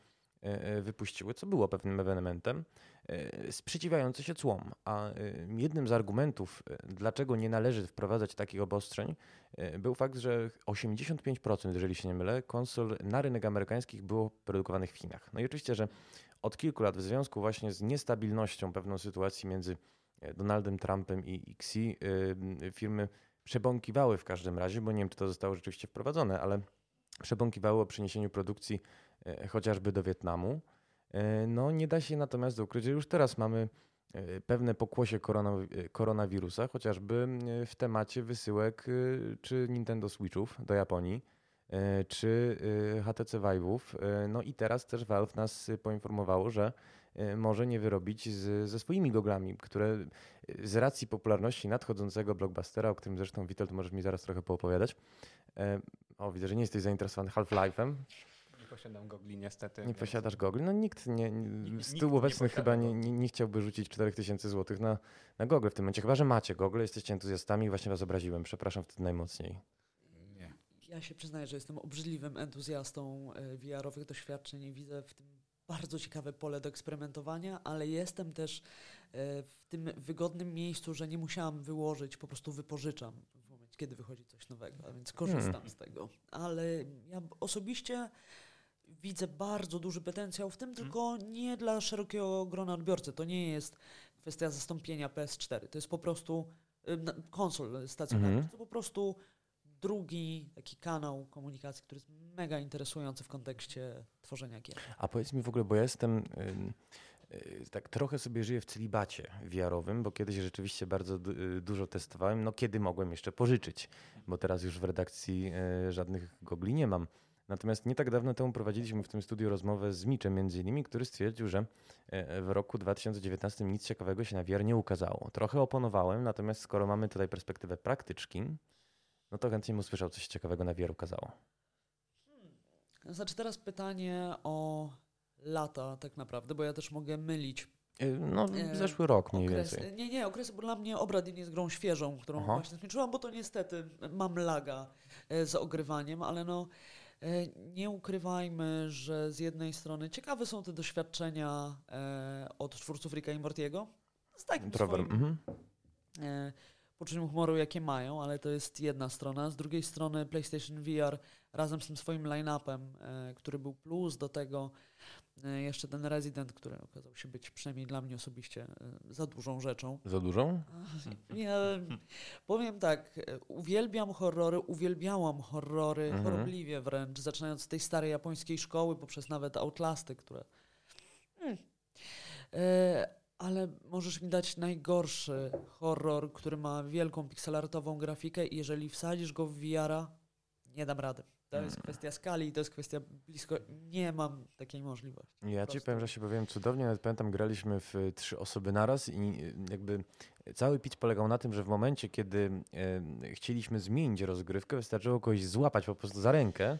wypuściły, co było pewnym ewenementem, sprzeciwiające się cłom. A jednym z argumentów, dlaczego nie należy wprowadzać takich obostrzeń, był fakt, że osiemdziesiąt pięć procent, jeżeli się nie mylę, konsol na rynek amerykańskich było produkowanych w Chinach. No i oczywiście, że od kilku lat w związku właśnie z niestabilnością pewną sytuacji między Donaldem Trumpem i Xi firmy przebąkiwały w każdym razie, bo nie wiem, czy to zostało rzeczywiście wprowadzone, ale przebąkiwały o przeniesieniu produkcji chociażby do Wietnamu. No nie da się natomiast ukryć, że już teraz mamy pewne pokłosie koronawirusa, chociażby w temacie wysyłek czy Nintendo Switchów do Japonii, czy H T C Vive'ów. No i teraz też Valve nas poinformowało, że może nie wyrobić z, ze swoimi goglami, które z racji popularności nadchodzącego blockbustera, o którym zresztą Witold możesz mi zaraz trochę poopowiadać. O, widzę, że nie jesteś zainteresowany Half-Life'em. Nie posiadam gogli niestety. Nie więc... posiadasz gogli? No nikt nie, nie, z tyłu obecnych nie chyba nie, nie, nie chciałby rzucić cztery tysiące złotych na, na gogle w tym momencie. Chyba że macie gogle, jesteście entuzjastami i właśnie was obraziłem. Przepraszam wtedy najmocniej. Nie. Ja się przyznaję, że jestem obrzydliwym entuzjastą V R-owych doświadczeń i widzę w tym bardzo ciekawe pole do eksperymentowania, ale jestem też w tym wygodnym miejscu, że nie musiałam wyłożyć, po prostu wypożyczam w momencie, kiedy wychodzi coś nowego, a więc korzystam hmm. z tego. Ale ja osobiście widzę bardzo duży potencjał w tym, tylko nie dla szerokiego grona odbiorcy. To nie jest kwestia zastąpienia P S cztery. To jest po prostu y, konsol stacjonarny. Mm-hmm. To po prostu drugi taki kanał komunikacji, który jest mega interesujący w kontekście tworzenia gier. A powiedz mi w ogóle, bo ja jestem... Y- Tak trochę sobie żyję w celibacie V R-owym, bo kiedyś rzeczywiście bardzo d- dużo testowałem, no kiedy mogłem jeszcze pożyczyć, bo teraz już w redakcji e, żadnych gogli nie mam. Natomiast nie tak dawno temu prowadziliśmy w tym studiu rozmowę z Miczem między innymi, który stwierdził, że w roku dwa tysiące dziewiętnastym nic ciekawego się na V R nie ukazało. Trochę oponowałem, natomiast skoro mamy tutaj perspektywę praktyczki, no to chętnie bym usłyszał, co się ciekawego na V R ukazało. Hmm. Znaczy teraz pytanie o lata tak naprawdę, bo ja też mogę mylić. No, zeszły rok mniej okres. więcej. Nie, nie, okres, bo dla mnie Obradin jest grą świeżą, którą Aha. właśnie skończyłam, bo to niestety mam laga z ogrywaniem, ale no nie ukrywajmy, że z jednej strony ciekawe są te doświadczenia od twórców Ricka i Mortiego z takim Trowem. swoim mhm. poczuciem humoru, jakie mają, ale to jest jedna strona. Z drugiej strony PlayStation V R razem z tym swoim line-upem, który był plus do tego, jeszcze ten Resident, który okazał się być przynajmniej dla mnie osobiście za dużą rzeczą. Za dużą? Ja, powiem tak, uwielbiam horrory, uwielbiałam horrory, mhm. chorobliwie wręcz, zaczynając z tej starej japońskiej szkoły, poprzez nawet Outlasty, które... Hmm. E, ale możesz mi dać najgorszy horror, który ma wielką pikselartową grafikę i jeżeli wsadzisz go w V R a, nie dam rady. To jest kwestia skali i to jest kwestia blisko. Nie mam takiej możliwości. Ja ci powiem, że się bawiłem cudownie. Nawet pamiętam, graliśmy w trzy osoby naraz i jakby cały pitch polegał na tym, że w momencie, kiedy e, chcieliśmy zmienić rozgrywkę, wystarczyło kogoś złapać po prostu za rękę.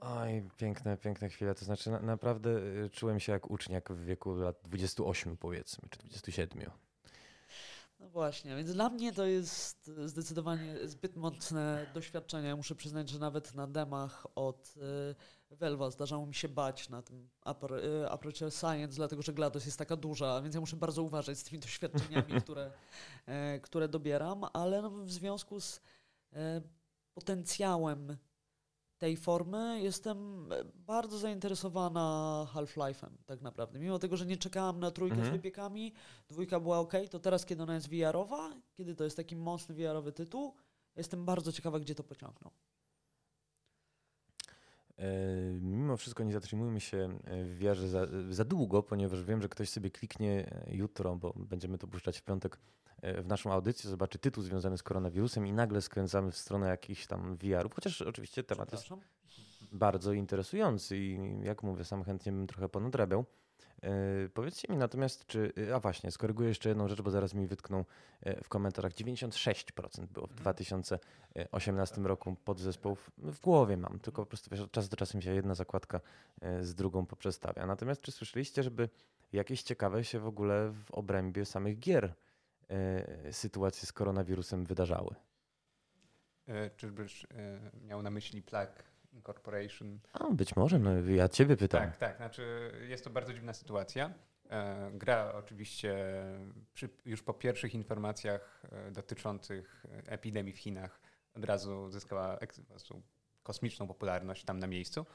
Oj, piękne, piękne chwile. To znaczy na, naprawdę czułem się jak uczniak w wieku lat dwudziestu ośmiu powiedzmy, czy dwudziestu siedmiu. No właśnie, więc dla mnie to jest zdecydowanie zbyt mocne doświadczenie. Muszę przyznać, że nawet na demach od y, Valve'a zdarzało mi się bać na tym Aperture Science, dlatego że GLaDOS jest taka duża, więc ja muszę bardzo uważać z tymi doświadczeniami, które, y, które dobieram, ale no, w związku z y, potencjałem tej formy jestem bardzo zainteresowana Half-Life'em tak naprawdę. Mimo tego, że nie czekałam na trójkę mm-hmm. z wypiekami, dwójka była okej, okay, to teraz, kiedy ona jest V R owa, kiedy to jest taki mocny V R owy tytuł, jestem bardzo ciekawa, gdzie to pociągną. Yy, mimo wszystko nie zatrzymujmy się w V R ze za, za długo, ponieważ wiem, że ktoś sobie kliknie jutro, bo będziemy to puszczać w piątek w naszą audycję, zobaczy tytuł związany z koronawirusem i nagle skręcamy w stronę jakichś tam V R ów, chociaż oczywiście temat jest bardzo interesujący i jak mówię, sam chętnie bym trochę ponadrabiał. Yy, powiedzcie mi natomiast, czy... A właśnie, skoryguję jeszcze jedną rzecz, bo zaraz mi wytkną w komentarzach. dziewięćdziesiąt sześć procent było w dwa tysiące osiemnastym roku podzespołów. W głowie mam, tylko po prostu wiesz, od czasu do czasu mi się jedna zakładka z drugą poprzestawia. Natomiast czy słyszeliście, żeby jakieś ciekawe się w ogóle w obrębie samych gier E, sytuacje z koronawirusem wydarzały. E, czyżbyś e, miał na myśli Plague Incorporation? A, być może, no, ja ciebie pytam. Tak, tak, znaczy jest to bardzo dziwna sytuacja. E, gra oczywiście przy, już po pierwszych informacjach e, dotyczących epidemii w Chinach od razu zyskała ek, kosmiczną popularność tam na miejscu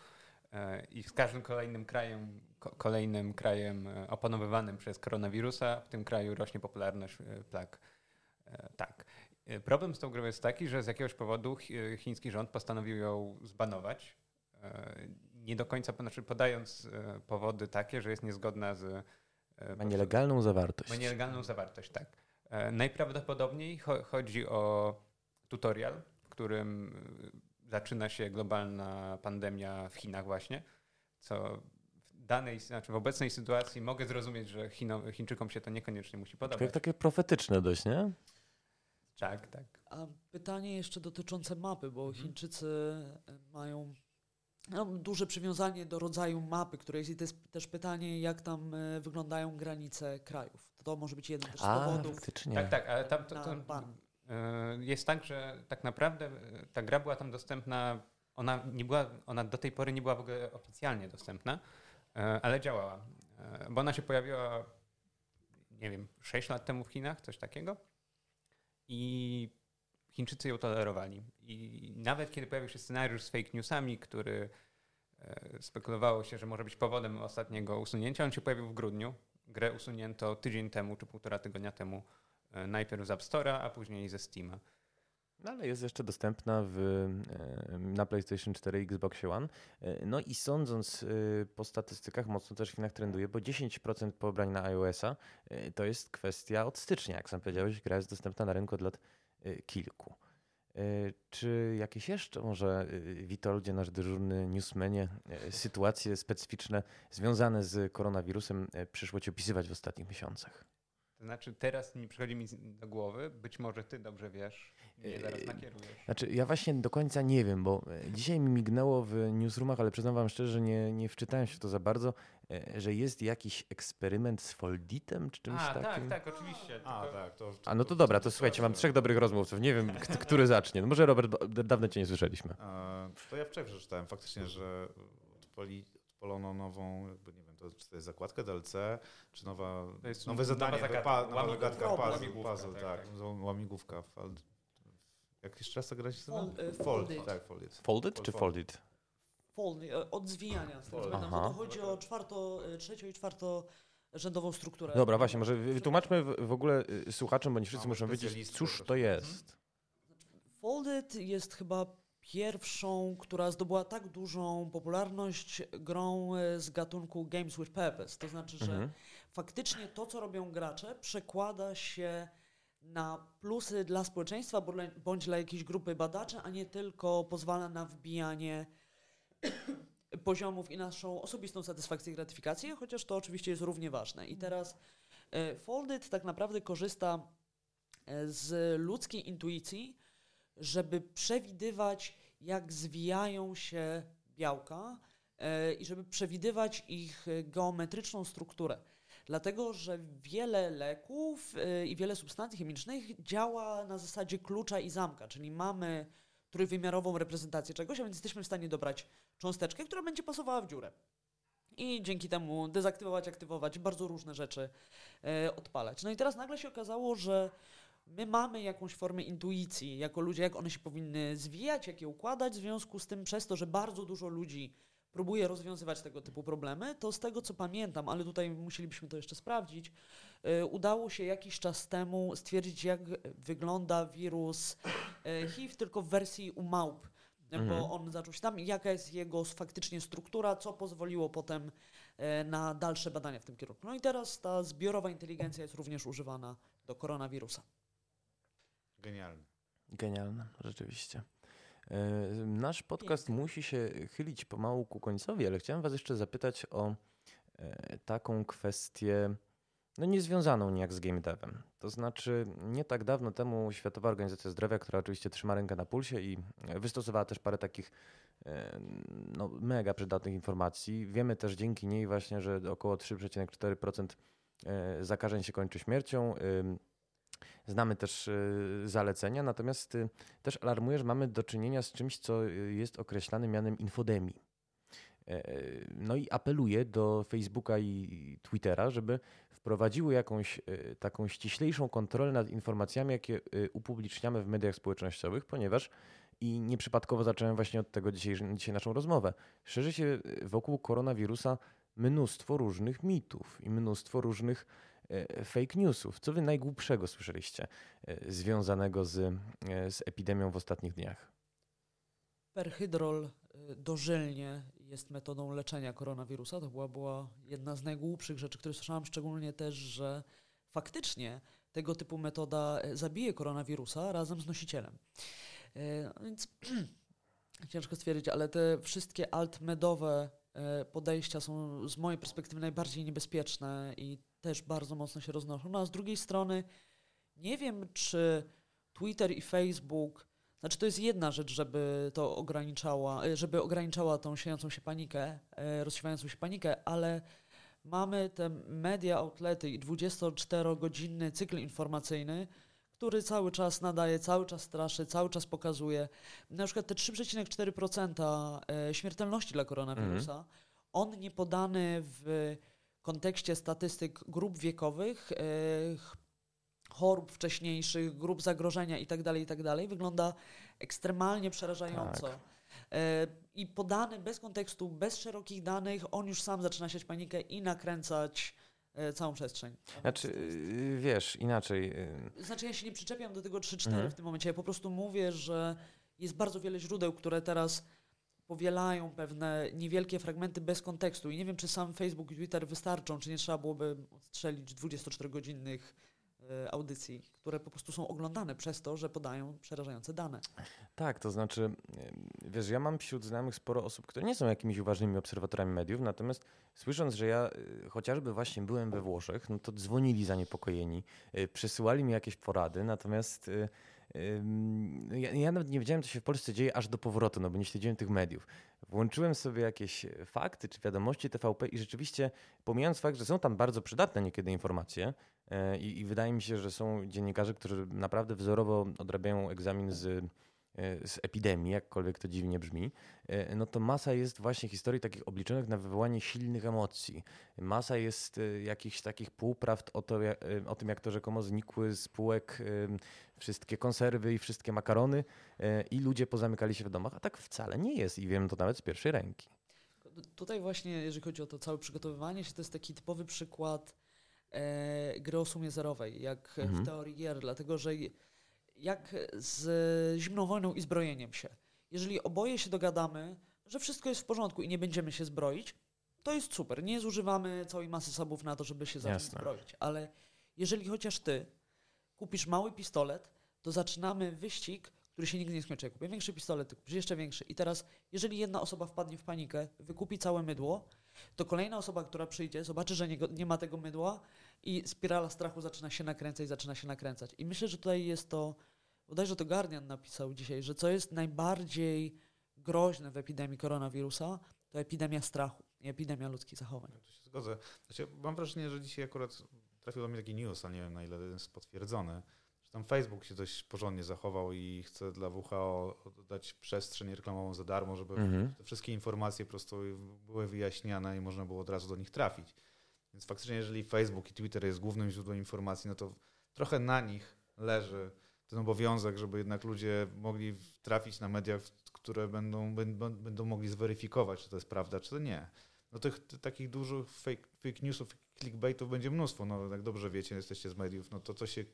e, i z każdym kolejnym krajem Kolejnym krajem opanowywanym przez koronawirusa, w tym kraju rośnie popularność plag. Tak. Problem z tą grą jest taki, że z jakiegoś powodu chiński rząd postanowił ją zbanować, nie do końca, znaczy podając powody takie, że jest niezgodna z... Ma nielegalną zawartość. Ma nielegalną zawartość, tak. Najprawdopodobniej chodzi o tutorial, w którym zaczyna się globalna pandemia w Chinach właśnie, co... Danej, znaczy w obecnej sytuacji mogę zrozumieć, że Chinom, Chińczykom się to niekoniecznie musi podobać. To jak takie profetyczne dość, nie? Tak, tak. A pytanie jeszcze dotyczące mapy, bo hmm. Chińczycy mają no, duże przywiązanie do rodzaju mapy, które jest i to jest też pytanie, jak tam wyglądają granice krajów. To może być jeden też z A, powodów. Faktycznie. Tak, tak, ale tam to, to, to jest tak, że tak naprawdę ta gra była tam dostępna, ona, nie była, ona do tej pory nie była w ogóle oficjalnie dostępna, ale działała, bo ona się pojawiła, nie wiem, sześć lat temu w Chinach, coś takiego i Chińczycy ją tolerowali. I nawet kiedy pojawił się scenariusz z fake newsami, który spekulowało się, że może być powodem ostatniego usunięcia, on się pojawił w grudniu. Grę usunięto tydzień temu czy półtora tygodnia temu, najpierw z App Store'a, a później ze Steama. No ale jest jeszcze dostępna w, na PlayStation cztery i Xbox One. No i sądząc po statystykach, mocno też w Chinach trenduje, bo dziesięć procent pobrań na iOS-a to jest kwestia od stycznia. Jak sam powiedziałeś, gra jest dostępna na rynku od lat kilku. Czy jakieś jeszcze może, Witoldzie, nasz dyżurny newsmanie, sytuacje specyficzne związane z koronawirusem przyszło ci opisywać w ostatnich miesiącach? To znaczy teraz nie przychodzi mi do głowy, być może ty dobrze wiesz, mnie zaraz nakierujesz. Znaczy ja właśnie do końca nie wiem, bo dzisiaj mi mignęło w newsroomach, ale przyznam wam szczerze, że nie, nie wczytałem się w to za bardzo, że jest jakiś eksperyment z Folditem czy czymś A, takim. A tak, tak, oczywiście. Tylko... A, tak, to, to, A no to dobra, to słuchajcie, mam trzech dobrych rozmówców, nie wiem, k- który zacznie. No może Robert, bo dawno cię nie słyszeliśmy. A, to ja wczoraj przeczytałem faktycznie, że odpali... Polono nową, jakby nie wiem, to, czy to jest zakładka D L C, czy nowa, jest nowe zadanie, nowa zagadka, pa, nowa zagadka puzzle, łamigłówka, puzzle, tak, tak, tak. Łamigłówka. Fold. Jak jeszcze raz zagrać? Fold, Foldit. Tak, Foldit. Foldit czy Foldit? Foldit, od zwijania. To chodzi o czwarto, trzecią i czwarto rzędową strukturę. Dobra, właśnie, może wytłumaczmy w ogóle słuchaczom, bo nie wszyscy no, muszą wiedzieć, cóż to jest. Foldit jest chyba... pierwszą, która zdobyła tak dużą popularność grą z gatunku Games with Purpose. To znaczy, że mhm. faktycznie to, co robią gracze, przekłada się na plusy dla społeczeństwa bądź dla jakiejś grupy badaczy, a nie tylko pozwala na wbijanie poziomów i naszą osobistą satysfakcję i gratyfikację, chociaż to oczywiście jest równie ważne. I teraz Foldit tak naprawdę korzysta z ludzkiej intuicji, żeby przewidywać, jak zwijają się białka yy, i żeby przewidywać ich geometryczną strukturę. Dlatego, że wiele leków yy, i wiele substancji chemicznych działa na zasadzie klucza i zamka, czyli mamy trójwymiarową reprezentację czegoś, a więc jesteśmy w stanie dobrać cząsteczkę, która będzie pasowała w dziurę. I dzięki temu dezaktywować, aktywować, bardzo różne rzeczy yy, odpalać. No i teraz nagle się okazało, że my mamy jakąś formę intuicji jako ludzie, jak one się powinny zwijać, jak je układać. W związku z tym, przez to, że bardzo dużo ludzi próbuje rozwiązywać tego typu problemy, to z tego, co pamiętam, ale tutaj musielibyśmy to jeszcze sprawdzić, yy, udało się jakiś czas temu stwierdzić, jak wygląda wirus yy, H I V, tylko w wersji u małp, mhm. bo on zaczął się tam, jaka jest jego faktycznie struktura, co pozwoliło potem yy, na dalsze badania w tym kierunku. No i teraz ta zbiorowa inteligencja jest również używana do koronawirusa. Genialne. Genialne, rzeczywiście. Nasz podcast Pięknie. musi się chylić pomału ku końcowi, ale chciałem was jeszcze zapytać o taką kwestię, no niezwiązaną nijak z game devem. To znaczy nie tak dawno temu Światowa Organizacja Zdrowia, która oczywiście trzyma rękę na pulsie i wystosowała też parę takich no, mega przydatnych informacji. Wiemy też dzięki niej właśnie, że około trzy przecinek cztery procent zakażeń się kończy śmiercią. Znamy też y, zalecenia, natomiast y, też alarmuje, że mamy do czynienia z czymś, co y, jest określane mianem infodemii. Y, y, no i apeluję do Facebooka i Twittera, żeby wprowadziły jakąś y, taką ściślejszą kontrolę nad informacjami, jakie y, upubliczniamy w mediach społecznościowych, ponieważ i nieprzypadkowo zacząłem właśnie od tego dzisiaj, dzisiaj naszą rozmowę. Szerzy się wokół koronawirusa mnóstwo różnych mitów i mnóstwo różnych fake newsów. Co wy najgłupszego słyszeliście związanego z, z epidemią w ostatnich dniach? Perhydrol dożylnie jest metodą leczenia koronawirusa. To była, była jedna z najgłupszych rzeczy, które słyszałam, szczególnie też, że faktycznie tego typu metoda zabije koronawirusa razem z nosicielem. Więc ciężko stwierdzić, ale te wszystkie altmedowe podejścia są z mojej perspektywy najbardziej niebezpieczne i też bardzo mocno się roznoszą. No a z drugiej strony nie wiem, czy Twitter i Facebook, znaczy to jest jedna rzecz, żeby to ograniczała, żeby ograniczała tą siejącą się panikę, rozsiewającą się panikę, ale mamy te media outlety i dwudziestoczterogodzinny cykl informacyjny, który cały czas nadaje, cały czas straszy, cały czas pokazuje. Na przykład te trzy przecinek cztery procent śmiertelności dla koronawirusa, mhm. on nie podany w kontekście statystyk grup wiekowych, yy, chorób wcześniejszych, grup zagrożenia itd., itd., wygląda ekstremalnie przerażająco. Tak. Yy, I podany bez kontekstu, bez szerokich danych, on już sam zaczyna siać panikę i nakręcać yy, całą przestrzeń. Znaczy, yy, wiesz, inaczej... Yy. Znaczy, ja się nie przyczepiam do tego trzy cztery mhm. w tym momencie. Ja po prostu mówię, że jest bardzo wiele źródeł, które teraz... powielają pewne niewielkie fragmenty bez kontekstu i nie wiem, czy sam Facebook i Twitter wystarczą, czy nie trzeba byłoby odstrzelić dwudziestoczterogodzinnych audycji, które po prostu są oglądane przez to, że podają przerażające dane. Tak, to znaczy, wiesz, ja mam wśród znajomych sporo osób, które nie są jakimiś uważnymi obserwatorami mediów, natomiast słysząc, że ja chociażby właśnie byłem we Włoszech, no to dzwonili zaniepokojeni, przesyłali mi jakieś porady, natomiast ja, ja nawet nie wiedziałem, co się w Polsce dzieje aż do powrotu, no bo nie śledziłem tych mediów. Włączyłem sobie jakieś fakty czy wiadomości T V P i rzeczywiście, pomijając fakt, że są tam bardzo przydatne niekiedy informacje, I, I wydaje mi się, że są dziennikarze, którzy naprawdę wzorowo odrabiają egzamin z, z epidemii, jakkolwiek to dziwnie brzmi, no to masa jest właśnie historii takich obliczonych na wywołanie silnych emocji. Masa jest jakichś takich półprawd o, to, o tym, jak to rzekomo znikły z półek wszystkie konserwy i wszystkie makarony i ludzie pozamykali się w domach, a tak wcale nie jest i wiem to nawet z pierwszej ręki. Tutaj właśnie, jeżeli chodzi o to całe przygotowywanie się, to jest taki typowy przykład gry o sumie zerowej, jak mhm. w teorii gier, dlatego że jak z zimną wojną i zbrojeniem się. Jeżeli oboje się dogadamy, że wszystko jest w porządku i nie będziemy się zbroić, to jest super. Nie zużywamy całej masy sabów na to, żeby się zacząć Jasne. zbroić. Ale jeżeli chociaż ty kupisz mały pistolet, to zaczynamy wyścig, który się nigdy nie skończy. Ja kupię większy pistolet, ty kupisz jeszcze większy. I teraz, jeżeli jedna osoba wpadnie w panikę, wykupi całe mydło, to kolejna osoba, która przyjdzie, zobaczy, że nie, nie ma tego mydła i spirala strachu zaczyna się nakręcać, zaczyna się nakręcać. I myślę, że tutaj jest to, bodajże to Guardian napisał dzisiaj, że co jest najbardziej groźne w epidemii koronawirusa, to epidemia strachu i epidemia ludzkich zachowań. Ja tu się zgodzę. Znaczy, mam wrażenie, że dzisiaj akurat trafił do mnie taki news, a nie wiem, na ile jest potwierdzony, że tam Facebook się dość porządnie zachował i chce dla W H O dać przestrzeń reklamową za darmo, żeby mhm. te wszystkie informacje po prostu były wyjaśniane i można było od razu do nich trafić. Więc faktycznie, jeżeli Facebook i Twitter jest głównym źródłem informacji, no to trochę na nich leży ten obowiązek, żeby jednak ludzie mogli trafić na media, które będą, będą mogli zweryfikować, czy to jest prawda, czy to nie. No tych takich dużych fake, fake newsów, clickbaitów będzie mnóstwo. No jak dobrze wiecie, jesteście z mediów, no to co się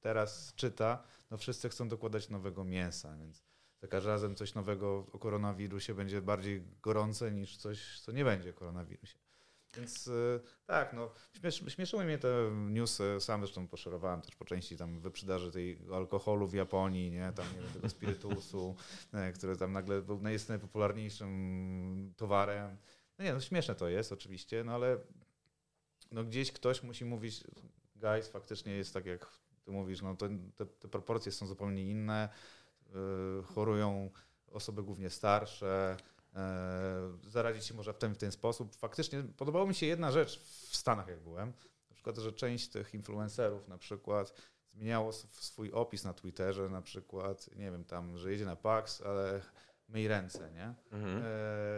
teraz czyta, no wszyscy chcą dokładać nowego mięsa, więc za każdym razem coś nowego o koronawirusie będzie bardziej gorące niż coś, co nie będzie o koronawirusie. Więc yy, tak, no śmiesz- śmieszyły mnie te newsy, sam zresztą poszerowałem też po części tam wyprzedaży tej alkoholu w Japonii, nie, tam nie wiem, tego spirytusu, nie, który tam nagle był najpopularniejszym towarem. No nie, no śmieszne to jest oczywiście, no ale no gdzieś ktoś musi mówić, guys, faktycznie jest tak jak ty mówisz, no to, te, te proporcje są zupełnie inne, yy, chorują osoby głównie starsze, zarazić się może w ten, w ten sposób. Faktycznie podobała mi się jedna rzecz w Stanach, jak byłem. Na przykład, że część tych influencerów na przykład zmieniało swój opis na Twitterze, na przykład, nie wiem, tam, że jedzie na PAX, ale myj ręce, nie? Mhm.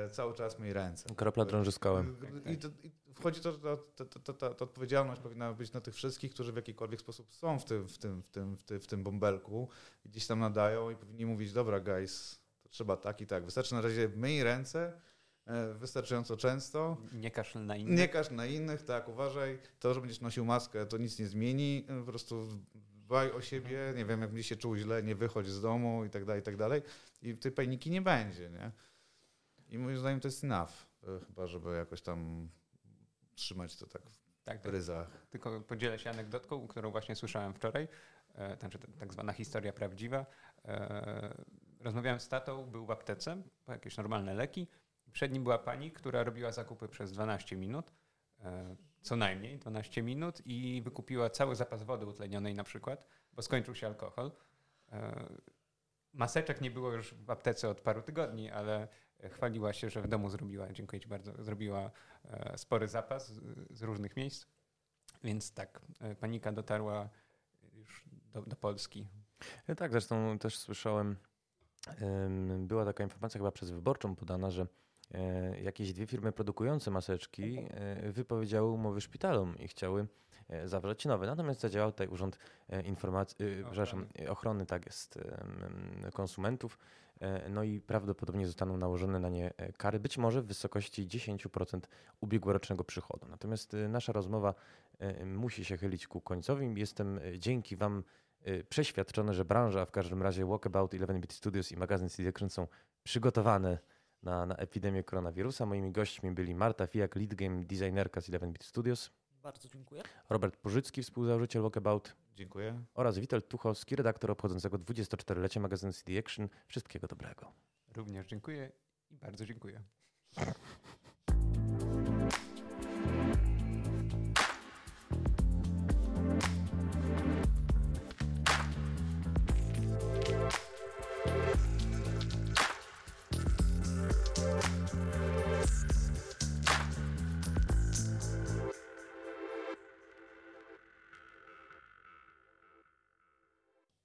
E, cały czas myj ręce. Kropla drąży skałę. I, to, i wchodzi to, że ta, ta, ta, ta, ta odpowiedzialność powinna być na tych wszystkich, którzy w jakikolwiek sposób są w tym, w tym, w tym, w tym, w tym bąbelku, gdzieś tam nadają i powinni mówić, dobra guys, trzeba tak i tak. Wystarczy na razie myj ręce wystarczająco często. Nie kaszel na innych. Nie kaszel na innych, tak, uważaj. To, że będziesz nosił maskę, to nic nie zmieni. Po prostu dbaj o siebie, nie wiem, jak będziesz się czuł źle, nie wychodź z domu i tak dalej, i tak dalej. I tej paniki nie będzie, nie? I moim zdaniem to jest enough, chyba żeby jakoś tam trzymać to tak w tak, ryzach. Tak. Tylko podzielę się anegdotką, którą właśnie słyszałem wczoraj. Tak zwana historia prawdziwa. Rozmawiałem z tatą, był w aptece, po jakieś normalne leki. Przed nim była pani, która robiła zakupy przez dwanaście minut, co najmniej dwanaście minut i wykupiła cały zapas wody utlenionej na przykład, bo skończył się alkohol. Maseczek nie było już w aptece od paru tygodni, ale chwaliła się, że w domu zrobiła, dziękuję ci bardzo, zrobiła spory zapas z różnych miejsc. Więc tak, panika dotarła już do, do Polski. Ja tak, zresztą też słyszałem... Była taka informacja chyba przez Wyborczą podana, że jakieś dwie firmy produkujące maseczki wypowiedziały umowy szpitalom i chciały zawrzeć nowe. Natomiast zadziałał tutaj Urząd Informacji, przepraszam, Ochrony tak jest, Konsumentów. No i prawdopodobnie zostaną nałożone na nie kary, być może w wysokości dziesięć procent ubiegłorocznego przychodu. Natomiast nasza rozmowa musi się chylić ku końcowi. Jestem dzięki wam przeświadczony, że branża, a w każdym razie Walkabout, jedenaście bit Studios i magazyn C D Action są przygotowane na, na epidemię koronawirusa. Moimi gośćmi byli Marta Fijak, lead game designerka z jedenaście bit Studios. Bardzo dziękuję. Robert Pużycki, współzałożyciel Walkabout. Dziękuję. Oraz Witold Tuchowski, redaktor obchodzącego dwudziestoczterolecie magazynu C D Action. Wszystkiego dobrego. Również dziękuję i bardzo dziękuję.